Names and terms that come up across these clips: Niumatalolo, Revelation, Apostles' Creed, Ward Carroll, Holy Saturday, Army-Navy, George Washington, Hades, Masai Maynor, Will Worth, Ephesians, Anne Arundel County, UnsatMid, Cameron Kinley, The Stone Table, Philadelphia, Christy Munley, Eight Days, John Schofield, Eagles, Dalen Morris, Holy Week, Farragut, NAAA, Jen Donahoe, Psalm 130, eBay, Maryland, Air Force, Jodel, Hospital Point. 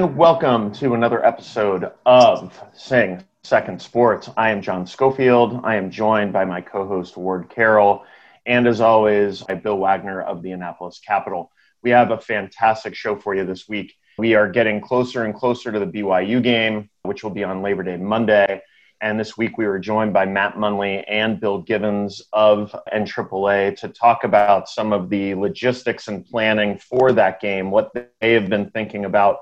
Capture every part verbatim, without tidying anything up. Welcome to another episode of Sing Second Sports. I am John Schofield. I am joined by my co-host Ward Carroll, and as always, by Bill Wagner of the Annapolis Capital. We have a fantastic show for you this week. We are getting closer and closer to the B Y U game, which will be on Labor Day Monday. And this week we were joined by Matt Munley and Bill Givens of N A A A to talk about some of the logistics and planning for that game, what they have been thinking about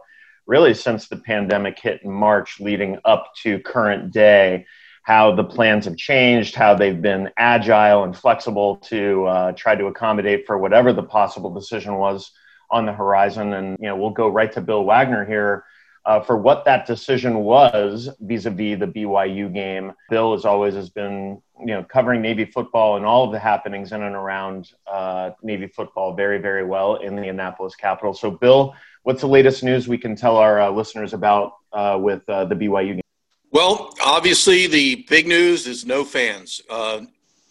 really since the pandemic hit in March leading up to current day, how the plans have changed, how they've been agile and flexible to uh, try to accommodate for whatever the possible decision was on the horizon. And, you know, we'll go right to Bill Wagner here uh, for what that decision was vis-a-vis the B Y U game. Bill, as always, has been, you know, covering Navy football and all of the happenings in and around uh, Navy football very, very well in the Annapolis Capital. So, Bill, what's the latest news we can tell our uh, listeners about uh, with uh, the B Y U game? Well, obviously the big news is no fans. Uh,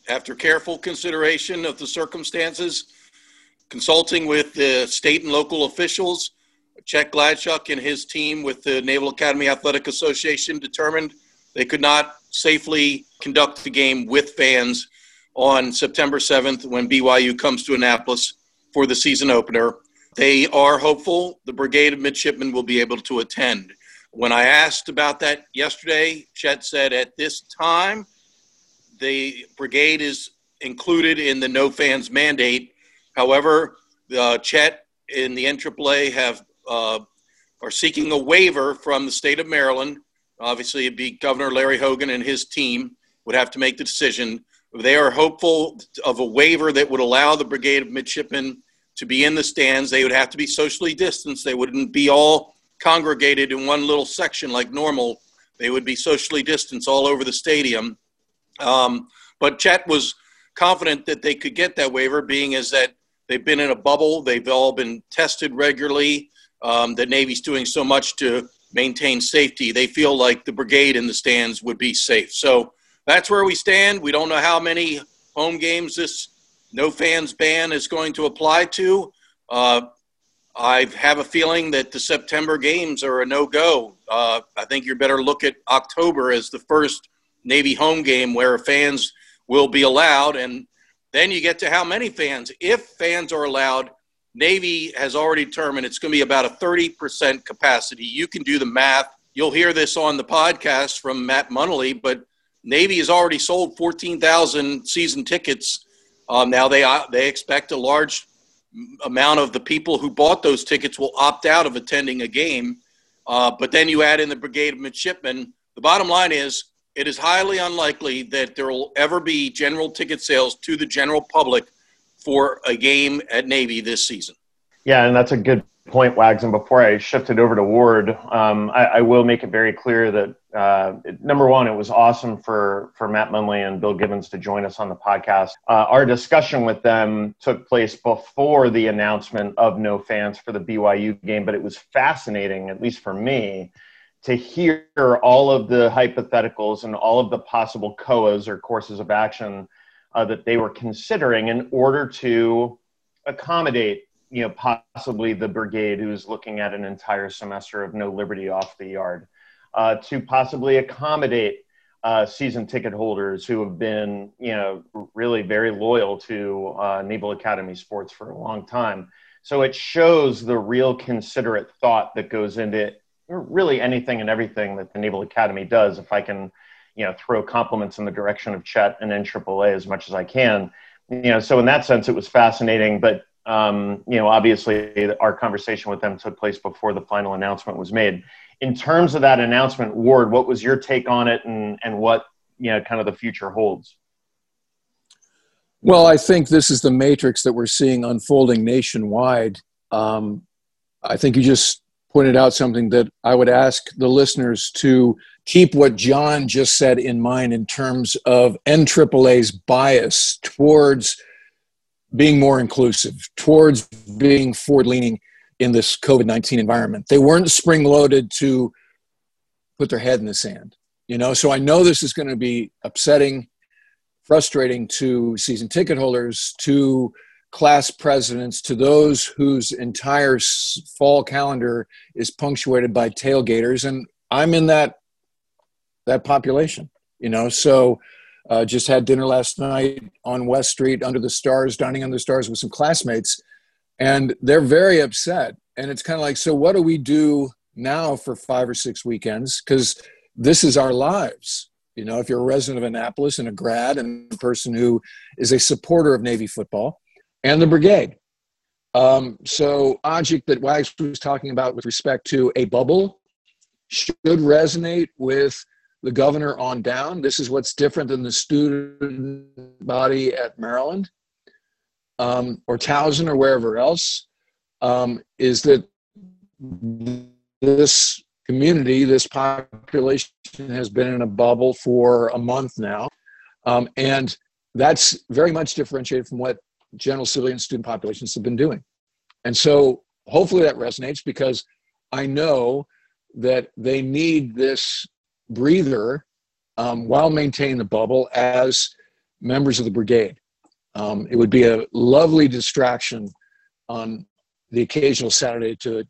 after careful consideration of the circumstances, consulting with the state and local officials, Chuck Gladchuk and his team with the Naval Academy Athletic Association determined they could not safely conduct the game with fans on September seventh when B Y U comes to Annapolis for the season opener. They are hopeful the brigade of midshipmen will be able to attend. When I asked about that yesterday, Chet said at this time, the brigade is included in the no fans mandate. However, uh, Chet and the N A A A have, uh, are seeking a waiver from the state of Maryland. Obviously, it'd be Governor Larry Hogan and his team would have to make the decision. They are hopeful of a waiver that would allow the brigade of midshipmen to be in the stands. They would have to be socially distanced. They wouldn't be all congregated in one little section like normal. They would be socially distanced all over the stadium. Um, but Chet was confident that they could get that waiver, being as that they've been in a bubble. They've all been tested regularly. Um, the Navy's doing so much to maintain safety. They feel like the brigade in the stands would be safe. So that's where we stand. We don't know how many home games this no fans ban is going to apply to. Uh, I have a feeling that the September games are a no-go. Uh, I think you better look at October as the first Navy home game where fans will be allowed. And then you get to how many fans. If fans are allowed, Navy has already determined it's going to be about a thirty percent capacity. You can do the math. You'll hear this on the podcast from Matt Munley, but Navy has already sold fourteen thousand season tickets. Um, now they uh, they expect a large amount of the people who bought those tickets will opt out of attending a game. Uh, but then you add in the brigade of midshipmen. The bottom line is it is highly unlikely that there will ever be general ticket sales to the general public for a game at Navy this season. Yeah, and that's a good point, Wags. And before I shift it over to Ward, um, I, I will make it very clear that, uh, number one, it was awesome for, for Matt Munley and Bill Givens to join us on the podcast. Uh, our discussion with them took place before the announcement of no fans for the B Y U game, but it was fascinating, at least for me, to hear all of the hypotheticals and all of the possible C O As or courses of action uh, that they were considering in order to accommodate, you know, possibly the brigade who's looking at an entire semester of no liberty off the yard, uh, to possibly accommodate uh, season ticket holders who have been, you know, really very loyal to uh, Naval Academy sports for a long time. So it shows the real considerate thought that goes into really anything and everything that the Naval Academy does. If I can, you know, throw compliments in the direction of Chet and N A A A as much as I can, you know, so in that sense, it was fascinating, but Um, you know, obviously our conversation with them took place before the final announcement was made. In terms of that announcement, Ward, what was your take on it and, and what, you know, kind of the future holds? Well, I think this is the matrix that we're seeing unfolding nationwide. Um, I think you just pointed out something that I would ask the listeners to keep what John just said in mind in terms of N A A A's bias towards being more inclusive, towards being forward-leaning in this COVID nineteen environment. They weren't spring-loaded to put their head in the sand, you know? So I know this is going to be upsetting, frustrating to season ticket holders, to class presidents, to those whose entire fall calendar is punctuated by tailgaters. And I'm in that, that population, you know? So uh, just had dinner last night on West Street under the stars, dining under the stars with some classmates, and they're very upset. And it's kind of like, so what do we do now for five or six weekends? Because this is our lives. You know, if you're a resident of Annapolis and a grad and a person who is a supporter of Navy football and the brigade. Um, so object that Wags was talking about with respect to a bubble should resonate with the governor on down. This is what's different than the student body at Maryland um, or Towson or wherever else, um, is that this community, this population has been in a bubble for a month now. Um, and that's very much differentiated from what general civilian student populations have been doing. And so hopefully that resonates, because I know that they need this breather um, while maintaining the bubble as members of the brigade. Um, it would be a lovely distraction on the occasional Saturday to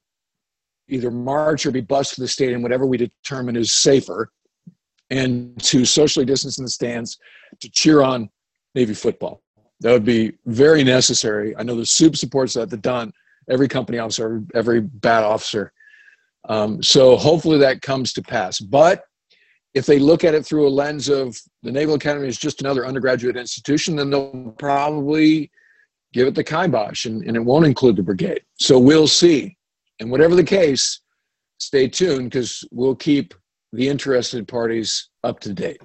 either march or be bused to the stadium, whatever we determine is safer, and to socially distance in the stands to cheer on Navy football. That would be very necessary. I know the SOOP supports that, the Dant, every company officer, every bat officer. Um, so hopefully that comes to pass. But if they look at it through a lens of the Naval Academy is just another undergraduate institution, then they'll probably give it the kibosh, and, and it won't include the brigade. So we'll see. And whatever the case, stay tuned, because we'll keep the interested parties up to date.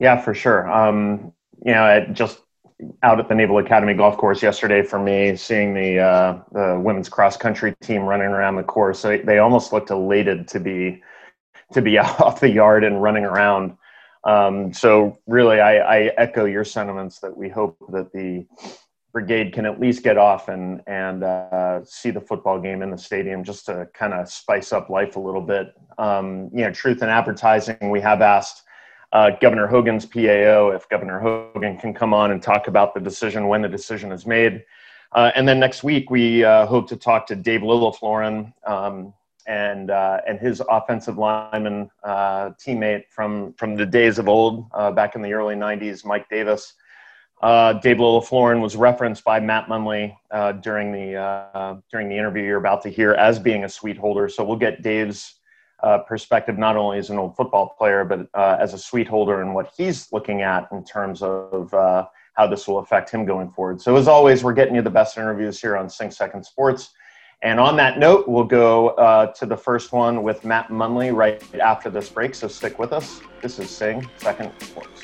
Yeah, for sure. Um, you know, I just out at the Naval Academy golf course yesterday for me, seeing the, uh, the women's cross country team running around the course, so they almost looked elated to be to be off the yard and running around. Um, so really, I, I echo your sentiments that we hope that the brigade can at least get off and, and uh, see the football game in the stadium just to kind of spice up life a little bit. Um, you know, truth in advertising, we have asked uh, Governor Hogan's P A O if Governor Hogan can come on and talk about the decision, when the decision is made. Uh, and then next week, we uh, hope to talk to Dave Lilyflorn um, and uh, and his offensive lineman uh, teammate from, from the days of old, uh, back in the early nineties, Mike Davis. Uh, Dave Lilyflorn was referenced by Matt Munley uh, during the uh, during the interview you're about to hear as being a sweet holder. So we'll get Dave's uh, perspective not only as an old football player, but uh, as a sweet holder and what he's looking at in terms of uh, how this will affect him going forward. So as always, we're getting you the best interviews here on Sing Second Sports. And on that note, we'll go uh, to the first one with Matt Munley right after this break. So stick with us. This is Sing Second Sports.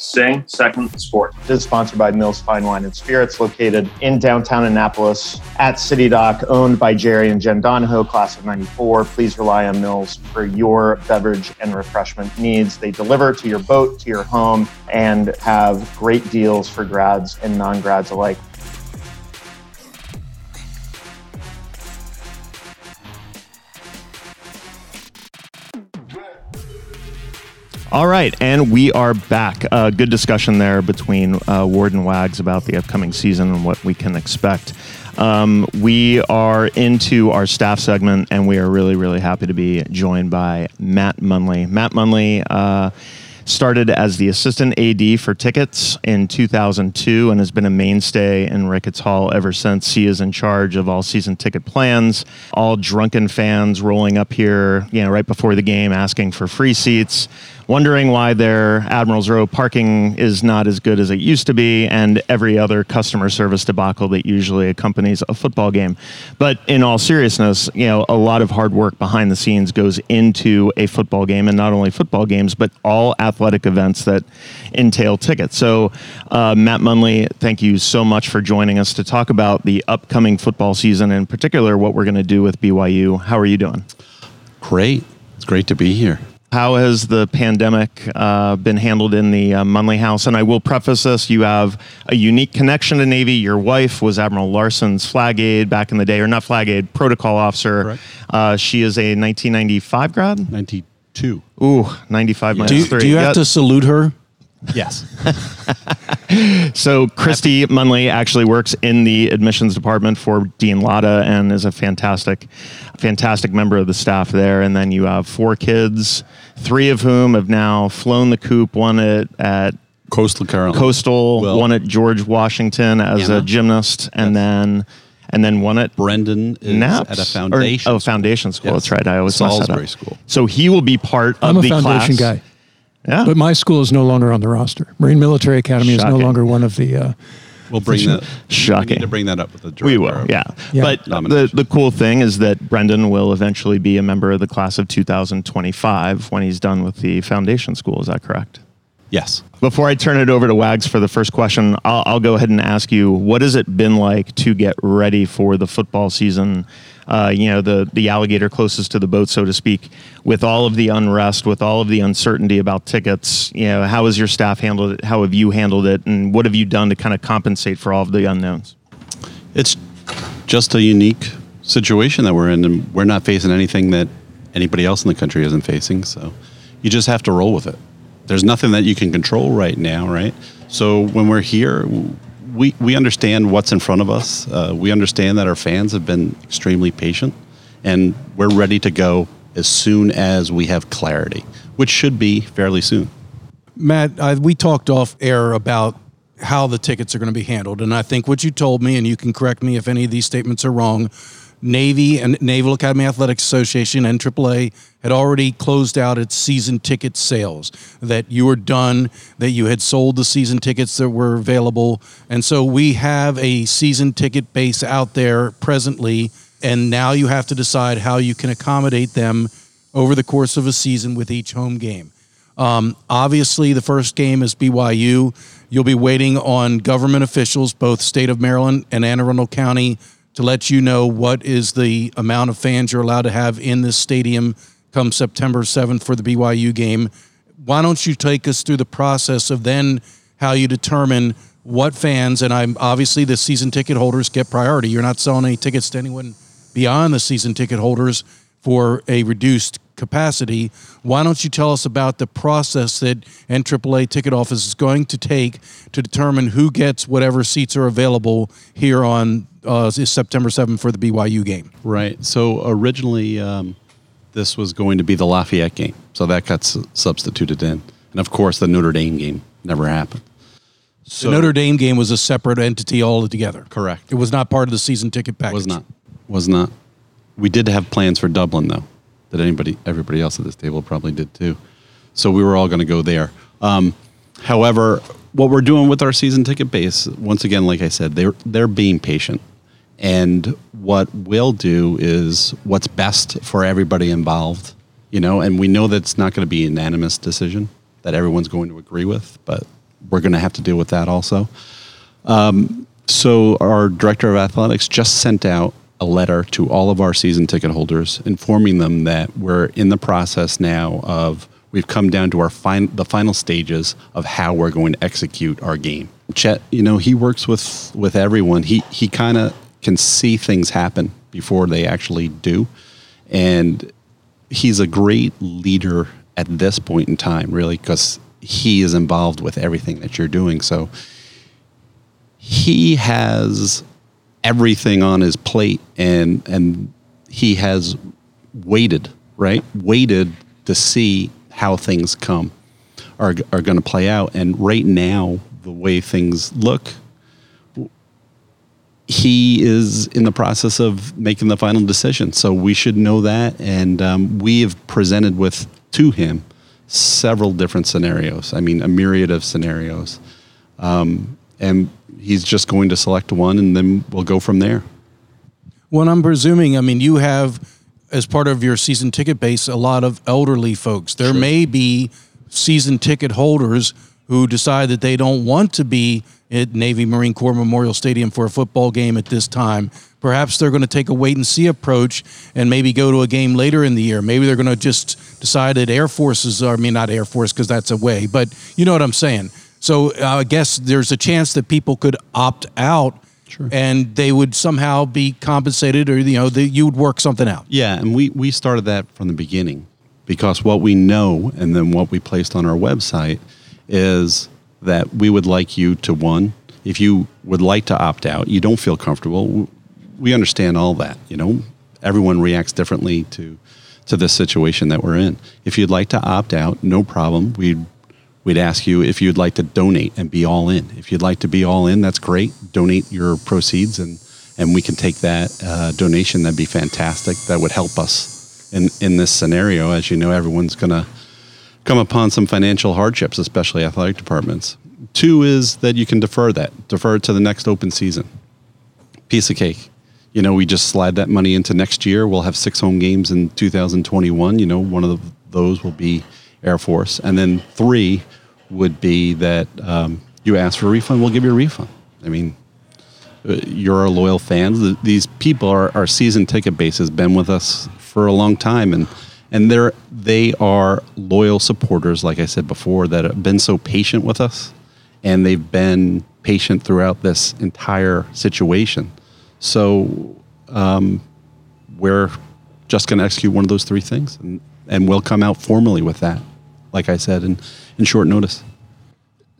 Sing Second Sport is sponsored by Mills Fine Wine and Spirits, located in downtown Annapolis at City Dock, owned by Jerry and Jen Donahoe, class of ninety-four. Please rely on Mills for your beverage and refreshment needs. They deliver to your boat, to your home, and have great deals for grads and non-grads alike. All right, and we are back. Uh, good discussion there between uh, Ward and Wags about the upcoming season and what we can expect. Um, we are into our staff segment, and we are really, really happy to be joined by Matt Munley. Matt Munley uh, started as the assistant A D for tickets in two thousand two and has been a mainstay in Ricketts Hall ever since. He is in charge of all season ticket plans, all drunken fans rolling up here, you know, right before the game asking for free seats, wondering why their Admiral's Row parking is not as good as it used to be, and every other customer service debacle that usually accompanies a football game. But in all seriousness, you know, a lot of hard work behind the scenes goes into a football game, and not only football games, but all athletic events that entail tickets. So, uh, Matt Munley, thank you so much for joining us to talk about the upcoming football season, in particular what we're going to do with B Y U. How are you doing? Great. It's great to be here. How has the pandemic uh, been handled in the uh, Munley house? And I will preface this, you have a unique connection to Navy. Your wife was Admiral Larson's flag aide back in the day, or not flag aide, protocol officer. Uh, she is a nineteen ninety-five grad? ninety-two Ooh, ninety-five yeah. minus do you, three. Do you have Got- to salute her? Yes. So Christy Munley actually works in the admissions department for Dean Latta and is a fantastic, fantastic member of the staff there. And then you have four kids, three of whom have now flown the coop, one at, at Coastal Carolina, Coastal, well, one at George Washington as Anna. a gymnast, and yes. then and then one at Brendan is Naps, at a foundation. Or, oh, foundation school. Yes. That's right. I always Salisbury mess that up. School. So he will be part I'm of the class. I'm a foundation guy. Yeah. But my school is no longer on the roster. Marine Military Academy Shocking. is no longer one of the... Uh, we'll bring that. Shocking. We need to bring that up with the director. We will, yeah. yeah. But the, the cool thing is that Brendan will eventually be a member of the class of two thousand twenty-five when he's done with the foundation school. Is that correct? Yes. Before I turn it over to Wags for the first question, I'll, I'll go ahead and ask you, what has it been like to get ready for the football season? Uh, you know, the, the alligator closest to the boat, so to speak, with all of the unrest, with all of the uncertainty about tickets. You know, how has your staff handled it? How have you handled it? And what have you done to kind of compensate for all of the unknowns? It's just a unique situation that we're in, and we're not facing anything that anybody else in the country isn't facing. So you just have to roll with it. There's nothing that you can control right now, right? So when we're here, we, we understand what's in front of us. Uh, we understand that our fans have been extremely patient, and we're ready to go as soon as we have clarity, which should be fairly soon. Matt, I, we talked off air about how the tickets are going to be handled, and I think what you told me, and you can correct me if any of these statements are wrong, Navy and Naval Academy Athletics Association and triple A had already closed out its season ticket sales, that you were done, that you had sold the season tickets that were available. And so we have a season ticket base out there presently, and now you have to decide how you can accommodate them over the course of a season with each home game. Um, obviously, the first game is B Y U. You'll be waiting on government officials, both state of Maryland and Anne Arundel County, to let you know what is the amount of fans you're allowed to have in this stadium come September seventh for the B Y U game. Why don't you take us through the process of then how you determine what fans, and I'm obviously the season ticket holders get priority. You're not selling any tickets to anyone beyond the season ticket holders for a reduced capacity. Why don't you tell us about the process that N A A A ticket office is going to take to determine who gets whatever seats are available here on Uh, is September seventh for the B Y U game. Right. So originally um, this was going to be the Lafayette game. So that got s- substituted in. And of course the Notre Dame game never happened. So the Notre Dame game was a separate entity altogether. Correct. It was not part of the season ticket package. Was not. Was not. We did have plans for Dublin though, that anybody, everybody else at this table probably did too. So we were all going to go there. Um, however, what we're doing with our season ticket base, once again, like I said, they're, they're being patient. And what we'll do is what's best for everybody involved, you know, and we know that's not going to be a unanimous decision that everyone's going to agree with, but we're going to have to deal with that also. Um, so our director of athletics just sent out a letter to all of our season ticket holders informing them that we're in the process now of, we've come down to our fin- the final stages of how we're going to execute our game. Chet, you know, he works with, with everyone. He, he kind of can see things happen before they actually do. And he's a great leader at this point in time, really, because he is involved with everything that you're doing. So he has everything on his plate, and and he has waited, right? Waited to see how things come are, are going to play out. And right now, the way things look, he is in the process of making the final decision. So we should know that. And um, we have presented with to him several different scenarios. I mean, a myriad of scenarios. Um, and he's just going to select one, and then we'll go from there. Well, I'm presuming, I mean, you have, as part of your season ticket base, a lot of elderly folks. There True. May be season ticket holders who decide that they don't want to be at Navy Marine Corps Memorial Stadium for a football game at this time, Perhaps they're going to take a wait-and-see approach and maybe go to a game later in the year. Maybe they're going to just decide that Air Force is, I mean, not Air Force because that's away, but you know what I'm saying. So uh, I guess there's a chance that people could opt out. Sure. And they would somehow be compensated, or, you know, the, you would work something out. Yeah, and we, we started that from the beginning, because what we know and then what we placed on our website is that we would like you to, one, if you would like to opt out, you don't feel comfortable, we understand all that, you know. Everyone reacts differently to to this situation that we're in. If you'd like to opt out, no problem. We'd We'd ask you if you'd like to donate and be all in. If you'd like to be all in, that's great. Donate your proceeds, and, and we can take that uh, donation. That'd be fantastic. That would help us in, in this scenario. As you know, everyone's going to come upon some financial hardships, especially athletic departments. Two is that you can defer that. Defer it to the next open season. Piece of cake. You know, we just slide that money into next year. We'll have six home games in two thousand twenty-one. You know, one of the, those will be Air Force. And then three would be that um, you ask for a refund, we'll give you a refund. I mean, you're our loyal fans. These people are our season ticket base, has been with us for a long time, and and they're they are loyal supporters, like I said before, that have been so patient with us, and they've been patient throughout this entire situation. So um, we're just going to execute one of those three things, and and we'll come out formally with that, like I said, in, in short notice.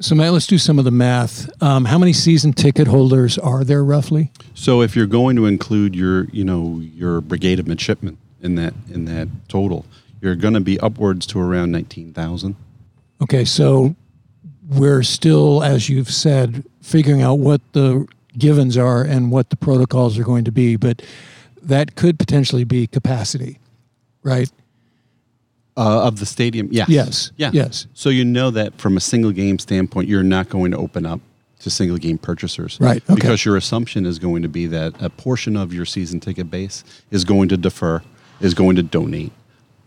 So, Matt, let's do some of the math. Um, how many season ticket holders are there roughly? So if you're going to include your, you know, your brigade of midshipmen in that in that total, you're going to be upwards to around nineteen thousand. Okay, so we're still, as you've said, figuring out what the givens are and what the protocols are going to be, but that could potentially be capacity, right? Uh, of the stadium, yes. Yes, yeah. Yes. So you know that from a single game standpoint, you're not going to open up to single game purchasers. Right, okay. Because your assumption is going to be that a portion of your season ticket base is going to defer, is going to donate,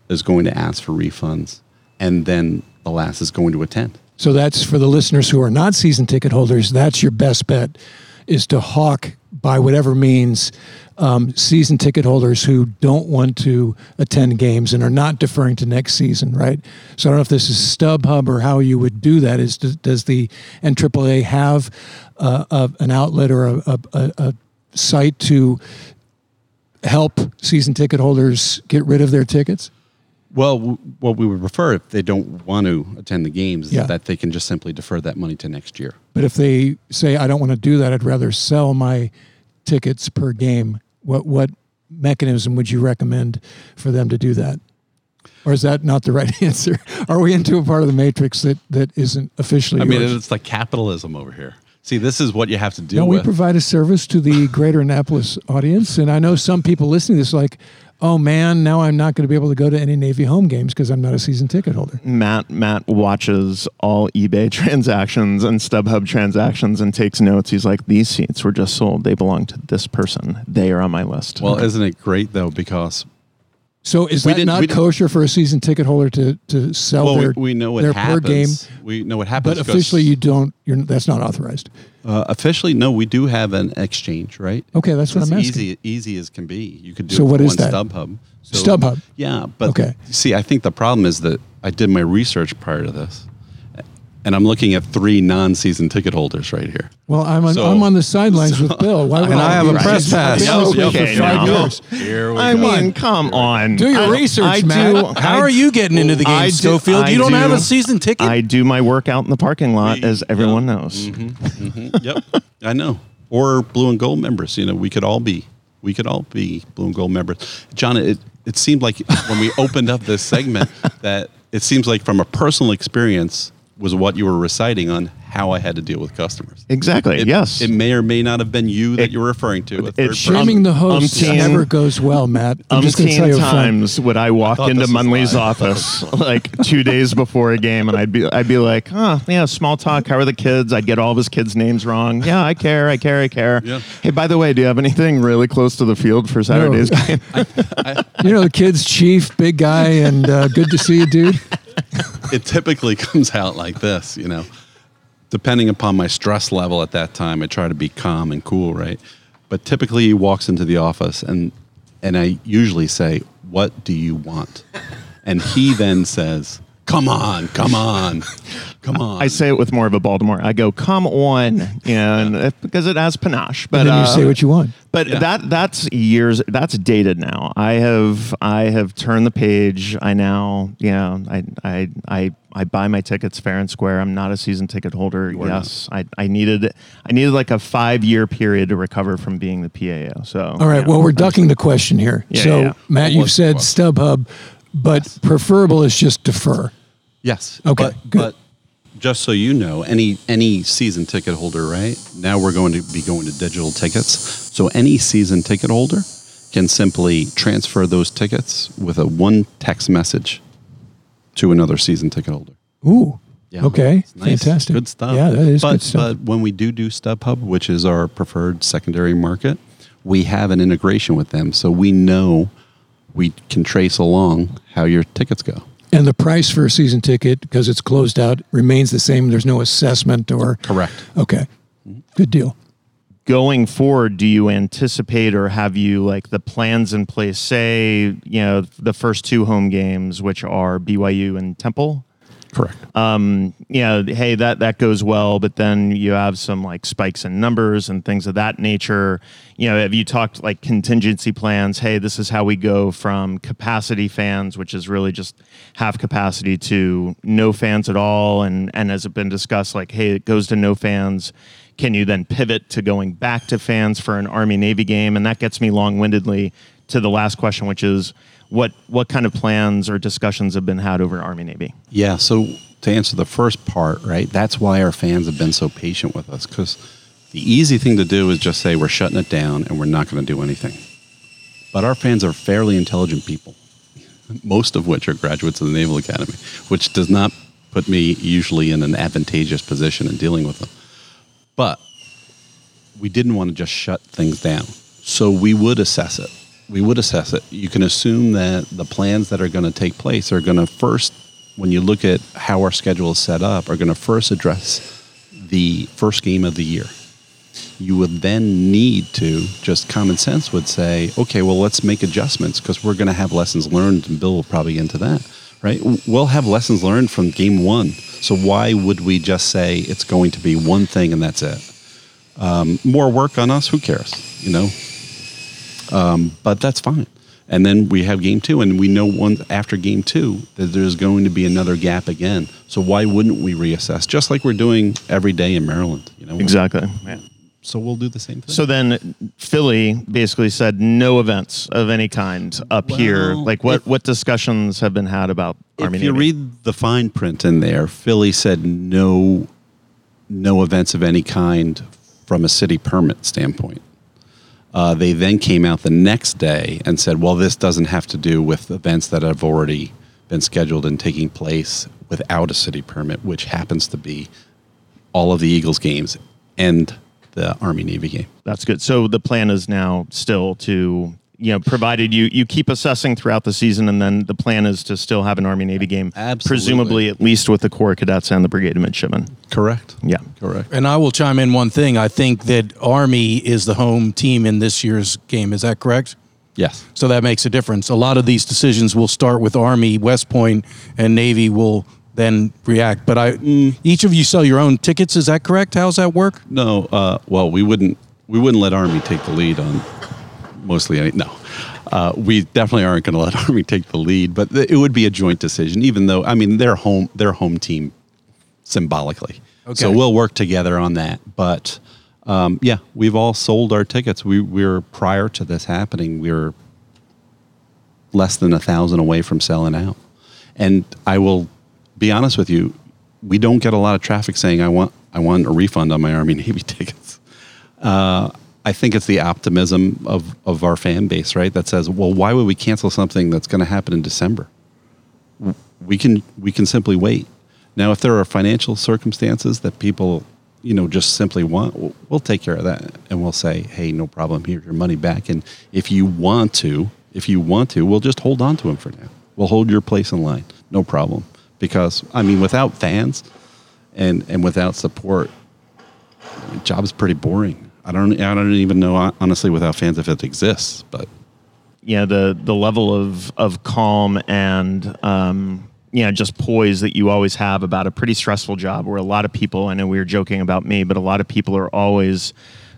is going to ask for refunds, and then the last is going to attend. So that's, for the listeners who are not season ticket holders, that's your best bet, is to hawk by whatever means um, season ticket holders who don't want to attend games and are not deferring to next season, right? So I don't know if this is StubHub or how you would do that. Is does, does the N A A A have uh, a, an outlet or a, a, a site to help season ticket holders get rid of their tickets? Well, w- what we would prefer, if they don't want to attend the games, is yeah. that they can just simply defer that money to next year. But if they say, I don't want to do that, I'd rather sell my tickets per game, what what mechanism would you recommend for them to do that? Or is that not the right answer? Are we into a part of the matrix that, that isn't officially I yours? mean, it's like capitalism over here. See, this is what you have to deal no, with. No, we provide a service to the greater Annapolis audience, and I know some people listening to this are like, oh man, now I'm not going to be able to go to any Navy home games because I'm not a season ticket holder. Matt Matt watches all eBay transactions and StubHub transactions and takes notes. He's like, these seats were just sold. They belong to this person. They are on my list. Well, isn't it great though? Because so is that not kosher for a season ticket holder to to sell well, their, we know what their per game? We know what happens. But officially, you don't. You're, that's not authorized. Uh, officially, no. We do have an exchange, right? Okay, that's what I'm asking. Easy, easy as can be. You could do so. It what is that? StubHub. So, StubHub. Yeah, but okay. See, I think the problem is that I did my research prior to this, and I'm looking at three non-season ticket holders right here. Well, I'm on, so, I'm on the sidelines so, with Bill. Why would and I, I have a press pass. Okay, now. Here we I go. mean, come on. Do your I, research, I Matt. Do, How I, are you getting into the game, do, Schofield? I you don't do, have a season ticket? I do my work out in the parking lot, as everyone yep. knows. Mm-hmm, mm-hmm. Yep, I know. Or blue and gold members. You know, we could all be. We could all be blue and gold members. John, it, it seemed like when we opened up this segment that it seems like from a personal experience was what you were reciting on how I had to deal with customers. Exactly, it, yes. It may or may not have been you that it, you're referring to. It, it, shaming um, the host umpteen, never goes well, Matt. I'm just gonna tell you times would I walk I into Munley's office like two days before a game, and I'd be I'd be like, huh, oh, yeah, small talk, how are the kids? I'd get all of his kids' names wrong. Yeah, I care, I care, I care. Yeah. Hey, by the way, do you have anything really close to the field for Saturday's game? I, I, you know, the kid's chief, big guy, and uh, good to see you, dude. It typically comes out like this, you know. Depending upon my stress level at that time, I try to be calm and cool, right? But typically he walks into the office and and I usually say, what do you want? And he then says, come on, come on, come on. I say it with more of a Baltimore. I go, come on, and yeah. because it has panache. But and then you uh, say what you want. But yeah. that that's years. That's dated now. I have I have turned the page. I now, you know, I I I, I buy my tickets fair and square. I'm not a season ticket holder. You're yes, not. I I needed I needed like a five year period to recover from being the P A O. So all right. You know, well, we're ducking the question here. Yeah, so yeah, yeah. Matt, you've said StubHub, but yes. preferable is just defer. Yes. Okay. But, good. But just so you know, any any season ticket holder, right? Now we're going to be going to digital tickets. So any season ticket holder can simply transfer those tickets with a one text message to another season ticket holder. Ooh. Yeah. Okay. Nice. Fantastic. Good stuff. Yeah, that is but, good stuff. But when we do do StubHub, which is our preferred secondary market, we have an integration with them, so we know we can trace along how your tickets go. And the price for a season ticket, because it's closed out, remains the same. There's no assessment or... Correct. Okay. Good deal. Going forward, do you anticipate or have you like the plans in place, say, you know, the first two home games, which are B Y U and Temple? Correct. Um, you know, hey, that, that goes well, but then you have some like spikes in numbers and things of that nature. You know, have you talked like contingency plans? Hey, this is how we go from capacity fans, which is really just half capacity, to no fans at all. And, and has it been discussed like, hey, it goes to no fans. Can you then pivot to going back to fans for an Army-Navy game? And that gets me long-windedly to the last question, which is, What what kind of plans or discussions have been had over Army-Navy? Yeah, so to answer the first part, right, that's why our fans have been so patient with us, because the easy thing to do is just say we're shutting it down and we're not going to do anything. But our fans are fairly intelligent people, most of which are graduates of the Naval Academy, which does not put me usually in an advantageous position in dealing with them. But we didn't want to just shut things down, so we would assess it. We would assess it. You can assume that the plans that are going to take place are going to first, when you look at how our schedule is set up, are going to first address the first game of the year. You would then need to, just common sense would say, okay, well, let's make adjustments because we're going to have lessons learned, and Bill will probably get into that, right? We'll have lessons learned from game one. So why would we just say it's going to be one thing and that's it? Um, more work on us, who cares, you know? Um, but that's fine. And then we have game two, and we know one after game two that there's going to be another gap again. So why wouldn't we reassess? Just like we're doing every day in Maryland. You know? Exactly. Yeah. So we'll do the same thing. So then Philly basically said no events of any kind up well, here. Like what, if, what discussions have been had about Army-Navy? If you read the fine print in there, Philly said no, no events of any kind from a city permit standpoint. Uh, they then came out the next day and said, well, this doesn't have to do with events that have already been scheduled and taking place without a city permit, which happens to be all of the Eagles games and the Army-Navy game. That's good. So the plan is now still to, you know, provided you, you keep assessing throughout the season, and then the plan is to still have an Army-Navy game, absolutely, presumably at least with the Corps of Cadets and the Brigade of Midshipmen. Correct. Yeah. Correct. And I will chime in one thing. I think that Army is the home team in this year's game. Is that correct? Yes. So that makes a difference. A lot of these decisions will start with Army, West Point, and Navy will then react. But I, mm. each of you sell your own tickets. Is that correct? How's that work? No. Uh, well, we wouldn't, we wouldn't let Army take the lead on... Mostly, any, no. Uh, we definitely aren't going to let Army take the lead, but th- it would be a joint decision. Even though, I mean, they're home, they're home team symbolically. Okay. So we'll work together on that. But um, yeah, we've all sold our tickets. We, we were prior to this happening, we were less than a thousand away from selling out. And I will be honest with you, we don't get a lot of traffic saying I want I want a refund on my Army-Navy tickets. Uh, I think it's the optimism of, of our fan base, right? That says, well, why would we cancel something that's going to happen in December? We can we can simply wait. Now, if there are financial circumstances that people, you know, just simply want, we'll take care of that. And we'll say, hey, no problem, here's your money back. And if you want to, if you want to, we'll just hold on to them for now. We'll hold your place in line. No problem. Because, I mean, without fans and, and without support, the job's pretty boring. I don't I don't even know, honestly, without fans if it exists. But yeah, the the level of of calm and um, you know, just poise that you always have about a pretty stressful job where a lot of people, I know we were joking about me, but a lot of people are always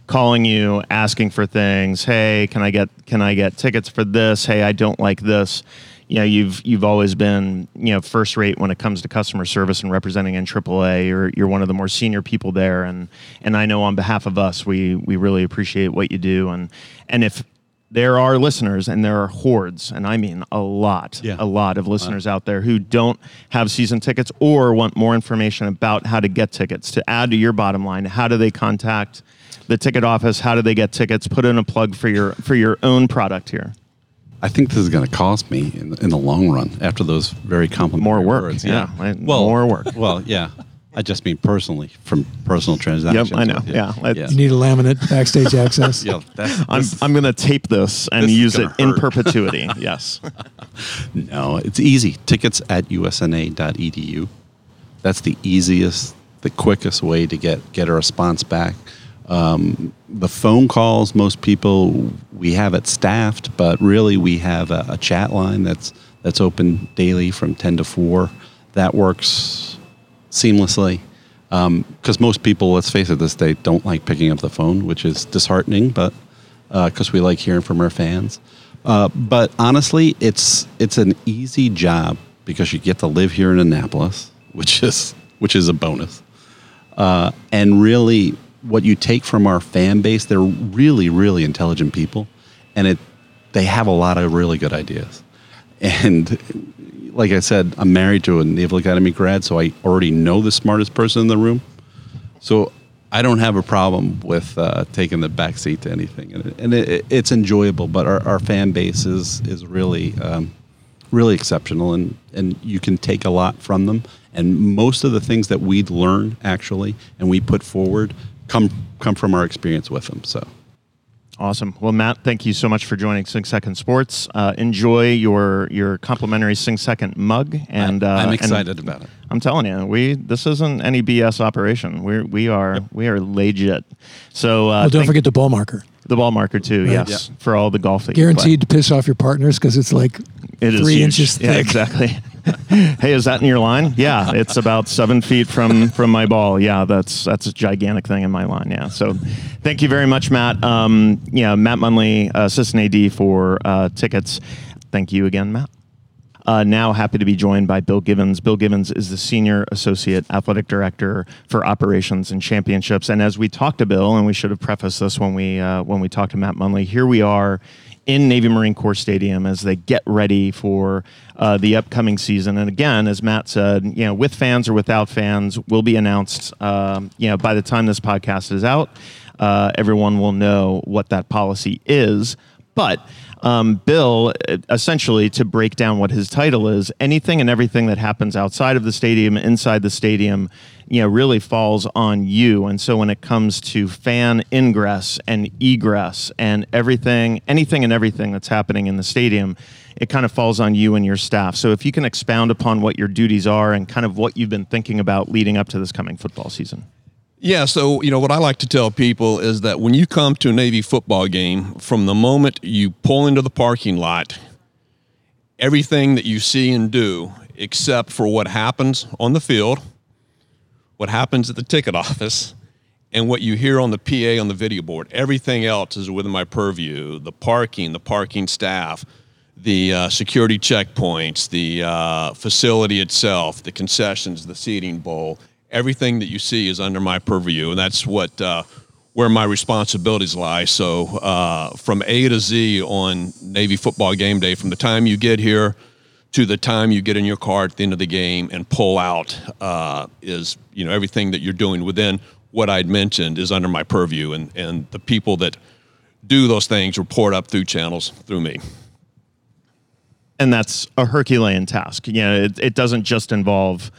calling you, asking for things. Hey, can I get can I get tickets for this? Hey, I don't like this. You know, you've you've always been, you know, first rate when it comes to customer service and representing N A A A. You're you're one of the more senior people there, and and I know on behalf of us, we we really appreciate what you do. And and if there are listeners, and there are hordes, and I mean a lot, yeah. a lot of listeners wow. out there who don't have season tickets or want more information about how to get tickets, to add to your bottom line, how do they contact the ticket office? How do they get tickets? Put in a plug for your for your own product here. I think this is going to cost me in, in the long run. After those very complimentary more work, words, yeah. yeah. Well, more work. Well, yeah. I just mean personally, from personal transactions. Yep, I know. Yeah. yeah. yeah. You need a laminate backstage access. yeah, that's, I'm this, I'm going to tape this and this use it hurt. in perpetuity. yes. No, it's easy. Tickets at U S N A dot E D U. That's the easiest, the quickest way to get get a response back. Um, the phone calls, most people, we have it staffed, but really we have a, a chat line that's that's open daily from ten to four. That works seamlessly because um, most people, let's face it, this day don't like picking up the phone, which is disheartening, but because uh, we like hearing from our fans. Uh, but honestly, it's it's an easy job because you get to live here in Annapolis, which is which is a bonus, uh, and really. What you take from our fan base, they're really, really intelligent people, and it they have a lot of really good ideas. And like I said, I'm married to a Naval Academy grad, so I already know the smartest person in the room. So I don't have a problem with uh, taking the back seat to anything, and, it, and it, it's enjoyable. But our, our fan base is is really, um, really exceptional, and, and you can take a lot from them. And most of the things that we'd learn actually, and we put forward. Come come from our experience with them. So, awesome. Well, Matt, thank you so much for joining Sing Second Sports. Uh, enjoy your your complimentary Sing Second mug, and uh, I'm excited and about it. I'm telling you, we this isn't any B S operation. We we are yep. we are legit. So, uh, well, don't forget the ball marker. The ball marker too. Right. Yes, yeah. For all the golf. That Guaranteed you play. To piss off your partners because it's like it three inches thick. Yeah, exactly. Hey, is that in your line? Yeah, it's about seven feet from, from my ball. Yeah, that's that's a gigantic thing in my line. Yeah, so thank you very much, Matt. Um, yeah, Matt Munley, uh, assistant A D for uh, tickets. Thank you again, Matt. Uh, now happy to be joined by Bill Givens. Bill Givens is the Senior Associate Athletic Director for Operations and Championships. And as we talked to Bill, and we should have prefaced this when we uh, when we talked to Matt Munley, here we are in Navy Marine Corps Stadium as they get ready for uh, the upcoming season. And again, as Matt said, you know, with fans or without fans will be announced, um, you know, by the time this podcast is out, uh, everyone will know what that policy is. But um, Bill, essentially, to break down what his title is, anything and everything that happens outside of the stadium, inside the stadium, you know, really falls on you. And so when it comes to fan ingress and egress and everything, anything and everything that's happening in the stadium, it kind of falls on you and your staff. So if you can expound upon what your duties are and kind of what you've been thinking about leading up to this coming football season. Yeah, so, you know, what I like to tell people is that when you come to a Navy football game, from the moment you pull into the parking lot, everything that you see and do, except for what happens on the field, what happens at the ticket office, and what you hear on the P A on the video board, everything else is within my purview. The parking, the parking staff, the uh, security checkpoints, the uh, facility itself, the concessions, the seating bowl. Everything that you see is under my purview, and that's what uh, where my responsibilities lie. So uh, from A to Z on Navy football game day, from the time you get here to the time you get in your car at the end of the game and pull out uh, is, you know, everything that you're doing within what I'd mentioned is under my purview, and, and the people that do those things report up through channels through me. And that's a Herculean task. You know, it, it doesn't just involve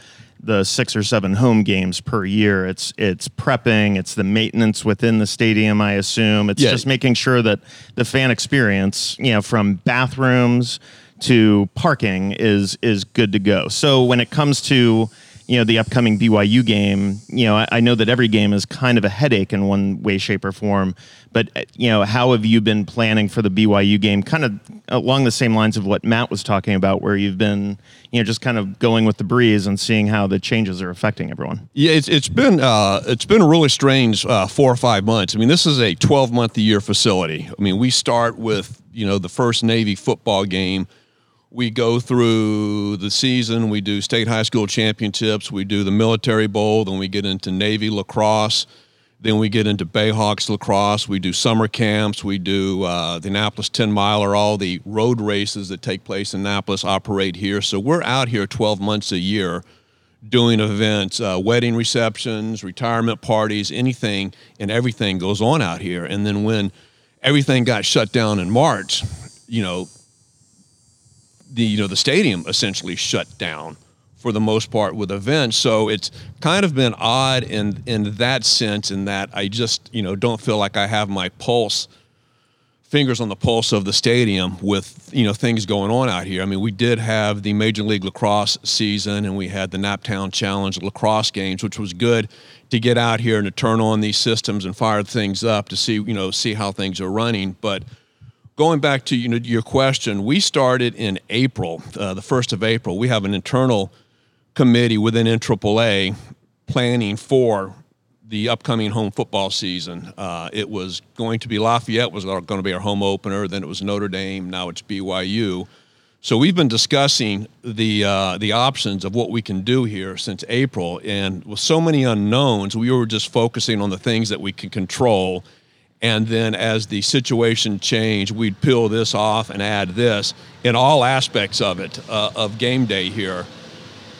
the six or seven home games per year. It's it's prepping, it's the maintenance within the stadium, I assume. It's yeah. just making sure that the fan experience, you know, from bathrooms to parking is is good to go. So when it comes to, you know, the upcoming B Y U game, you know, I, I know that every game is kind of a headache in one way, shape, or form, but, you know, how have you been planning for the B Y U game, kind of along the same lines of what Matt was talking about, where you've been, you know, just kind of going with the breeze and seeing how the changes are affecting everyone? Yeah, it's it's been uh, it's been a really strange uh, four or five months. I mean, this is a twelve-month-a-year facility. I mean, we start with, you know, the first Navy football game. We go through the season, we do state high school championships, we do the Military Bowl, then we get into Navy lacrosse, then we get into Bayhawks lacrosse, we do summer camps, we do uh, the Annapolis ten-miler, all the road races that take place in Annapolis operate here. So we're out here twelve months a year doing events, uh, wedding receptions, retirement parties, anything and everything goes on out here. And then when everything got shut down in March, you know, The, you know, the stadium essentially shut down for the most part with events. So it's kind of been odd in in that sense, in that I just, you know, don't feel like I have my pulse, fingers on the pulse of the stadium with, you know, things going on out here. I mean, we did have the Major League Lacrosse season and we had the Naptown Challenge lacrosse games, which was good to get out here and to turn on these systems and fire things up to see, you know, see how things are running. But going back to, you know, your question, we started in April, uh, the first of April. We have an internal committee within N A A A planning for the upcoming home football season. Uh, it was going to be Lafayette was going to be our home opener. Then it was Notre Dame. Now it's B Y U. So we've been discussing the uh, the options of what we can do here since April. And with so many unknowns, we were just focusing on the things that we can control. And then as the situation changed, we'd peel this off and add this in all aspects of it, uh, of game day here.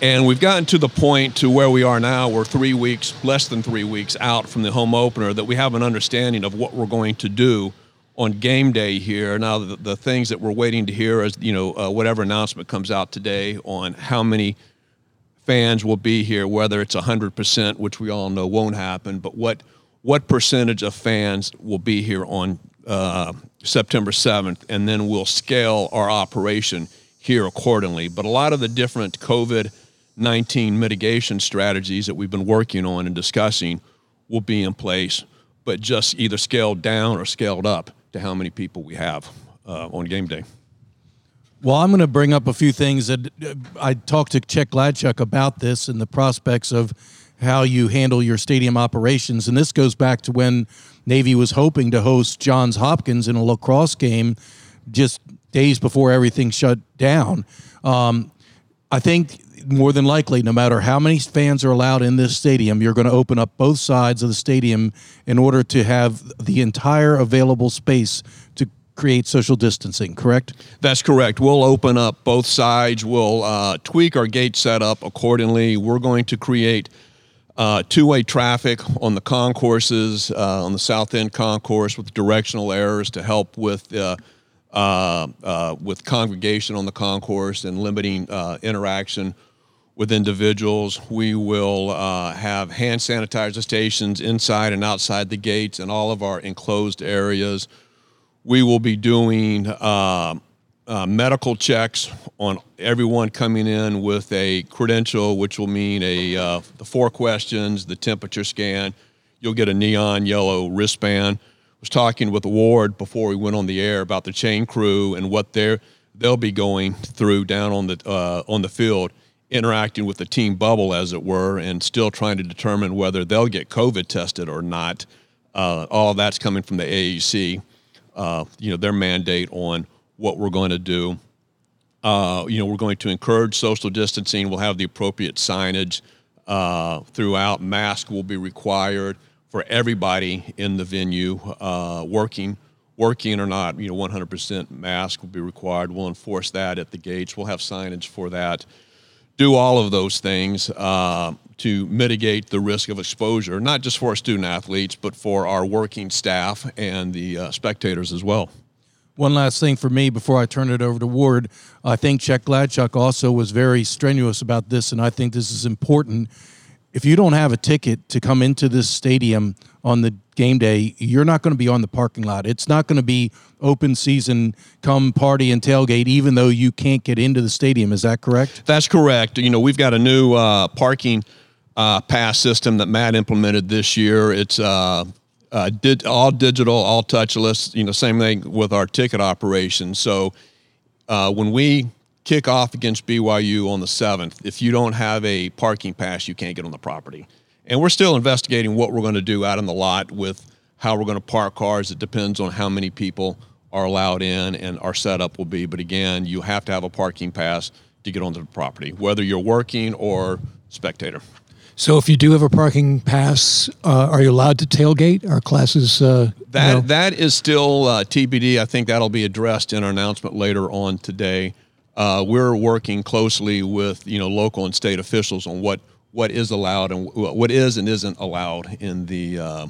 And we've gotten to the point to where we are now, we're three weeks, less than three weeks out from the home opener, that we have an understanding of what we're going to do on game day here. Now, the, the things that we're waiting to hear is, you know, uh, whatever announcement comes out today on how many fans will be here, whether it's one hundred percent, which we all know won't happen, but what what percentage of fans will be here on uh, September seventh, and then we'll scale our operation here accordingly. But a lot of the different COVID nineteen mitigation strategies that we've been working on and discussing will be in place, but just either scaled down or scaled up to how many people we have uh, on game day. Well, I'm going to bring up a few things that I talked to Chuck Gladchuk about this and the prospects of how you handle your stadium operations. And this goes back to when Navy was hoping to host Johns Hopkins in a lacrosse game just days before everything shut down. Um, I think more than likely, no matter how many fans are allowed in this stadium, you're going to open up both sides of the stadium in order to have the entire available space to create social distancing, correct? That's correct. We'll open up both sides. We'll uh, tweak our gate setup accordingly. We're going to create Uh, two-way traffic on the concourses, uh, on the south end concourse with directional errors to help with uh, uh, uh, with congregation on the concourse and limiting uh, interaction with individuals. We will uh, have hand sanitizer stations inside and outside the gates and all of our enclosed areas. We will be doing uh, uh, medical checks on everyone coming in with a credential, which will mean a uh, the four questions, the temperature scan. You'll get a neon yellow wristband. I was talking with Ward before we went on the air about the chain crew and what they're they'll be going through down on the uh, on the field, interacting with the team bubble, as it were, and still trying to determine whether they'll get COVID tested or not. Uh, all that's coming from the A E C, uh, you know, their mandate on what we're going to do. Uh, you know, we're going to encourage social distancing. We'll have the appropriate signage uh, throughout. Masks will be required for everybody in the venue, uh, working working or not. You know, one hundred percent mask will be required. We'll enforce that at the gates. We'll have signage for that. Do all of those things uh, to mitigate the risk of exposure, not just for our student athletes, but for our working staff and the uh, spectators as well. One last thing for me before I turn it over to Ward. I think Chuck Gladchuk also was very strenuous about this, and I think this is important. If you don't have a ticket to come into this stadium on the game day, you're not going to be on the parking lot. It's not going to be open season, come party and tailgate, even though you can't get into the stadium. Is that correct? That's correct. You know, we've got a new uh, parking uh, pass system that Matt implemented this year. It's uh, uh, did, all digital, all touchless, you know, same thing with our ticket operation. So uh, when we kick off against B Y U on the seventh, if you don't have a parking pass, you can't get on the property. And we're still investigating what we're going to do out in the lot with how we're going to park cars. It depends on how many people are allowed in and our setup will be. But again, you have to have a parking pass to get onto the property, whether you're working or spectator. So if you do have a parking pass, uh, are you allowed to tailgate? Our classes? Uh, that you know? That is still uh, T B D. I think that'll be addressed in our announcement later on today. Uh, we're working closely with, you know, local and state officials on what what is allowed and what is and isn't allowed in the uh,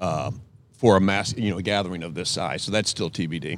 uh, for a mass, you know, gathering of this size. So that's still T B D.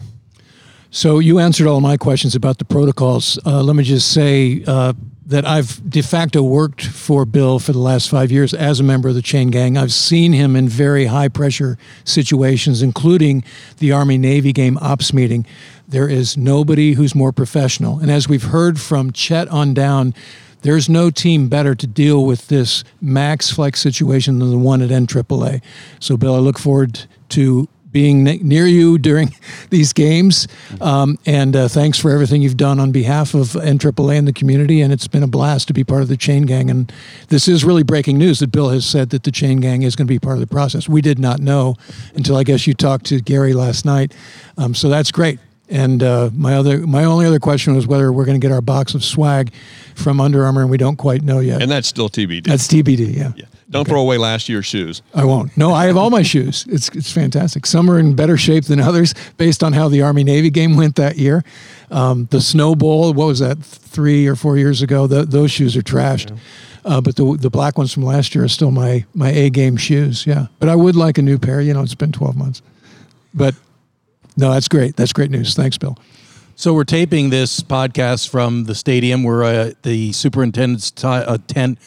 So you answered all my questions about the protocols. Uh, let me just say uh, that I've de facto worked for Bill for the last five years as a member of the chain gang. I've seen him in very high pressure situations, including the Army-Navy game ops meeting. There is nobody who's more professional. And as we've heard from Chet on down, there's no team better to deal with this max flex situation than the one at N A A A. So, Bill, I look forward to being ne- near you during these games. Um, and uh, thanks for everything you've done on behalf of N A A A and the community. And it's been a blast to be part of the chain gang. And this is really breaking news that Bill has said that the chain gang is going to be part of the process. We did not know until I guess you talked to Gary last night. Um, so that's great. And uh, my other, my only other question was whether we're going to get our box of swag from Under Armour, and we don't quite know yet. And that's still T B D. That's T B D, yeah. yeah. Don't okay. throw away last year's shoes. I won't. No, I have all my shoes. It's it's fantastic. Some are in better shape than others based on how the Army-Navy game went that year. Um, the Snow Bowl, what was that, three or four years ago? The, those shoes are trashed. Yeah. Uh, but the the black ones from last year are still my, my A-game shoes, yeah. But I would like a new pair. You know, it's been twelve months. But... No, that's great. That's great news. Thanks, Bill. So we're taping this podcast from the stadium. We're at the superintendent's t- uh, tent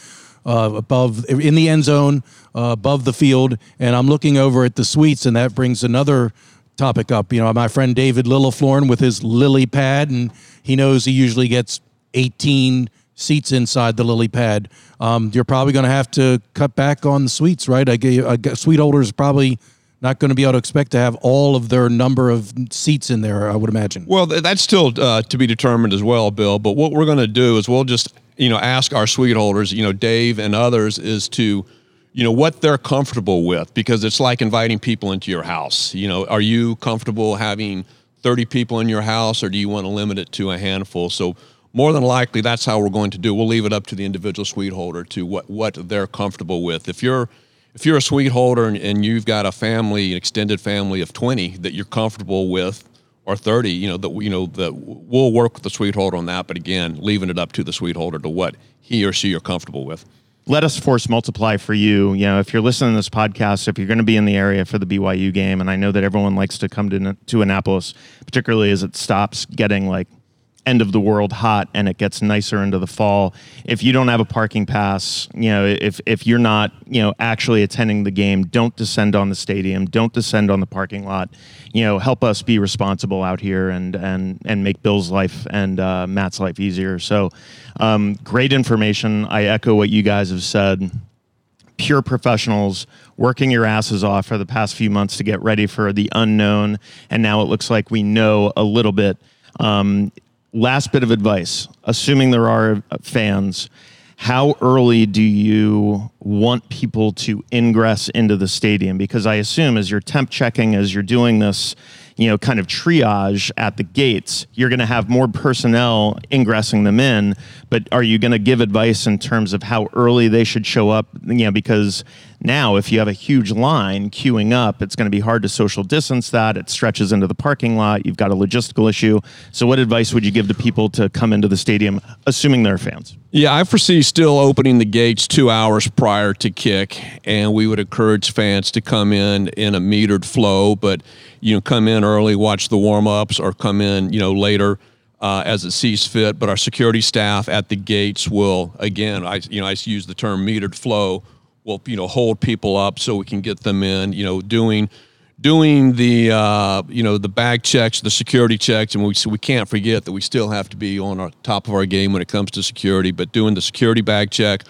uh, above in the end zone, uh, above the field, and I'm looking over at the suites, and that brings another topic up. You know, my friend Dave Lilyflorn with his lily pad, and he knows he usually gets eighteen seats inside the lily pad. Um, you're probably going to have to cut back on the suites, right? I guess suite holders probably – not going to be able to expect to have all of their number of seats in there, I would imagine. Well, that's still uh, to be determined as well, Bill. But what we're going to do is we'll just, you know, ask our suite holders, you know, Dave and others, is to, you know, what they're comfortable with, because it's like inviting people into your house. You know, are you comfortable having thirty people in your house, or do you want to limit it to a handful? So more than likely, that's how we're going to do. We'll leave it up to the individual suite holder to what, what they're comfortable with. If you're If you're a suite holder and, and you've got a family, an extended family of twenty that you're comfortable with, or thirty, you know, that you know that we'll work with the suite holder on that. But again, leaving it up to the suite holder to what he or she are comfortable with. Let us force multiply for you. You know, if you're listening to this podcast, if you're going to be in the area for the B Y U game, and I know that everyone likes to come to to Annapolis, particularly as it stops getting like end of the world hot and it gets nicer into the fall. If you don't have a parking pass, you know, if if you're not, you know, actually attending the game, don't descend on the stadium, don't descend on the parking lot. You know, help us be responsible out here and and and make Bill's life and uh, Matt's life easier. So um, great information. I echo what you guys have said. Pure professionals working your asses off for the past few months to get ready for the unknown. And now it looks like we know a little bit. Um, Last bit of advice, assuming there are fans, how early do you want people to ingress into the stadium? Because I assume as you're temp checking, as you're doing this, you know, kind of triage at the gates, you're going to have more personnel ingressing them in, but are you going to give advice in terms of how early they should show up? You know, because now if you have a huge line queuing up, it's going to be hard to social distance that. It stretches into the parking lot. You've got a logistical issue. So what advice would you give to people to come into the stadium, assuming they're fans? Yeah, I foresee still opening the gates two hours prior to kick, and we would encourage fans to come in in a metered flow, but you know, come in early, watch the warm-ups, or come in, you know, later uh, as it sees fit. But our security staff at the gates will, again, I you know, I use the term metered flow, we'll, you know, hold people up so we can get them in, you know, doing doing the, uh, you know, the bag checks, the security checks. And we so we can't forget that we still have to be on our top of our game when it comes to security, but doing the security bag check,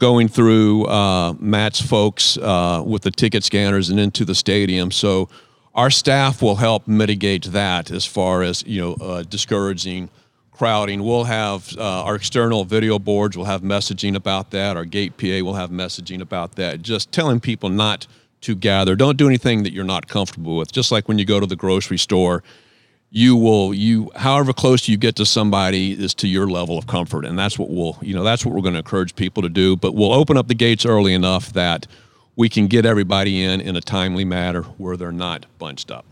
going through uh, Matt's folks uh, with the ticket scanners and into the stadium. So our staff will help mitigate that as far as, you know, uh, discouraging crowding. We'll have uh, our external video boards. We'll have messaging about that. Our gate P A will have messaging about that. Just telling people not to gather. Don't do anything that you're not comfortable with. Just like when you go to the grocery store, you will, you, however close you get to somebody is to your level of comfort. And that's what we'll, you know, that's what we're going to encourage people to do, but we'll open up the gates early enough that we can get everybody in in a timely manner where they're not bunched up.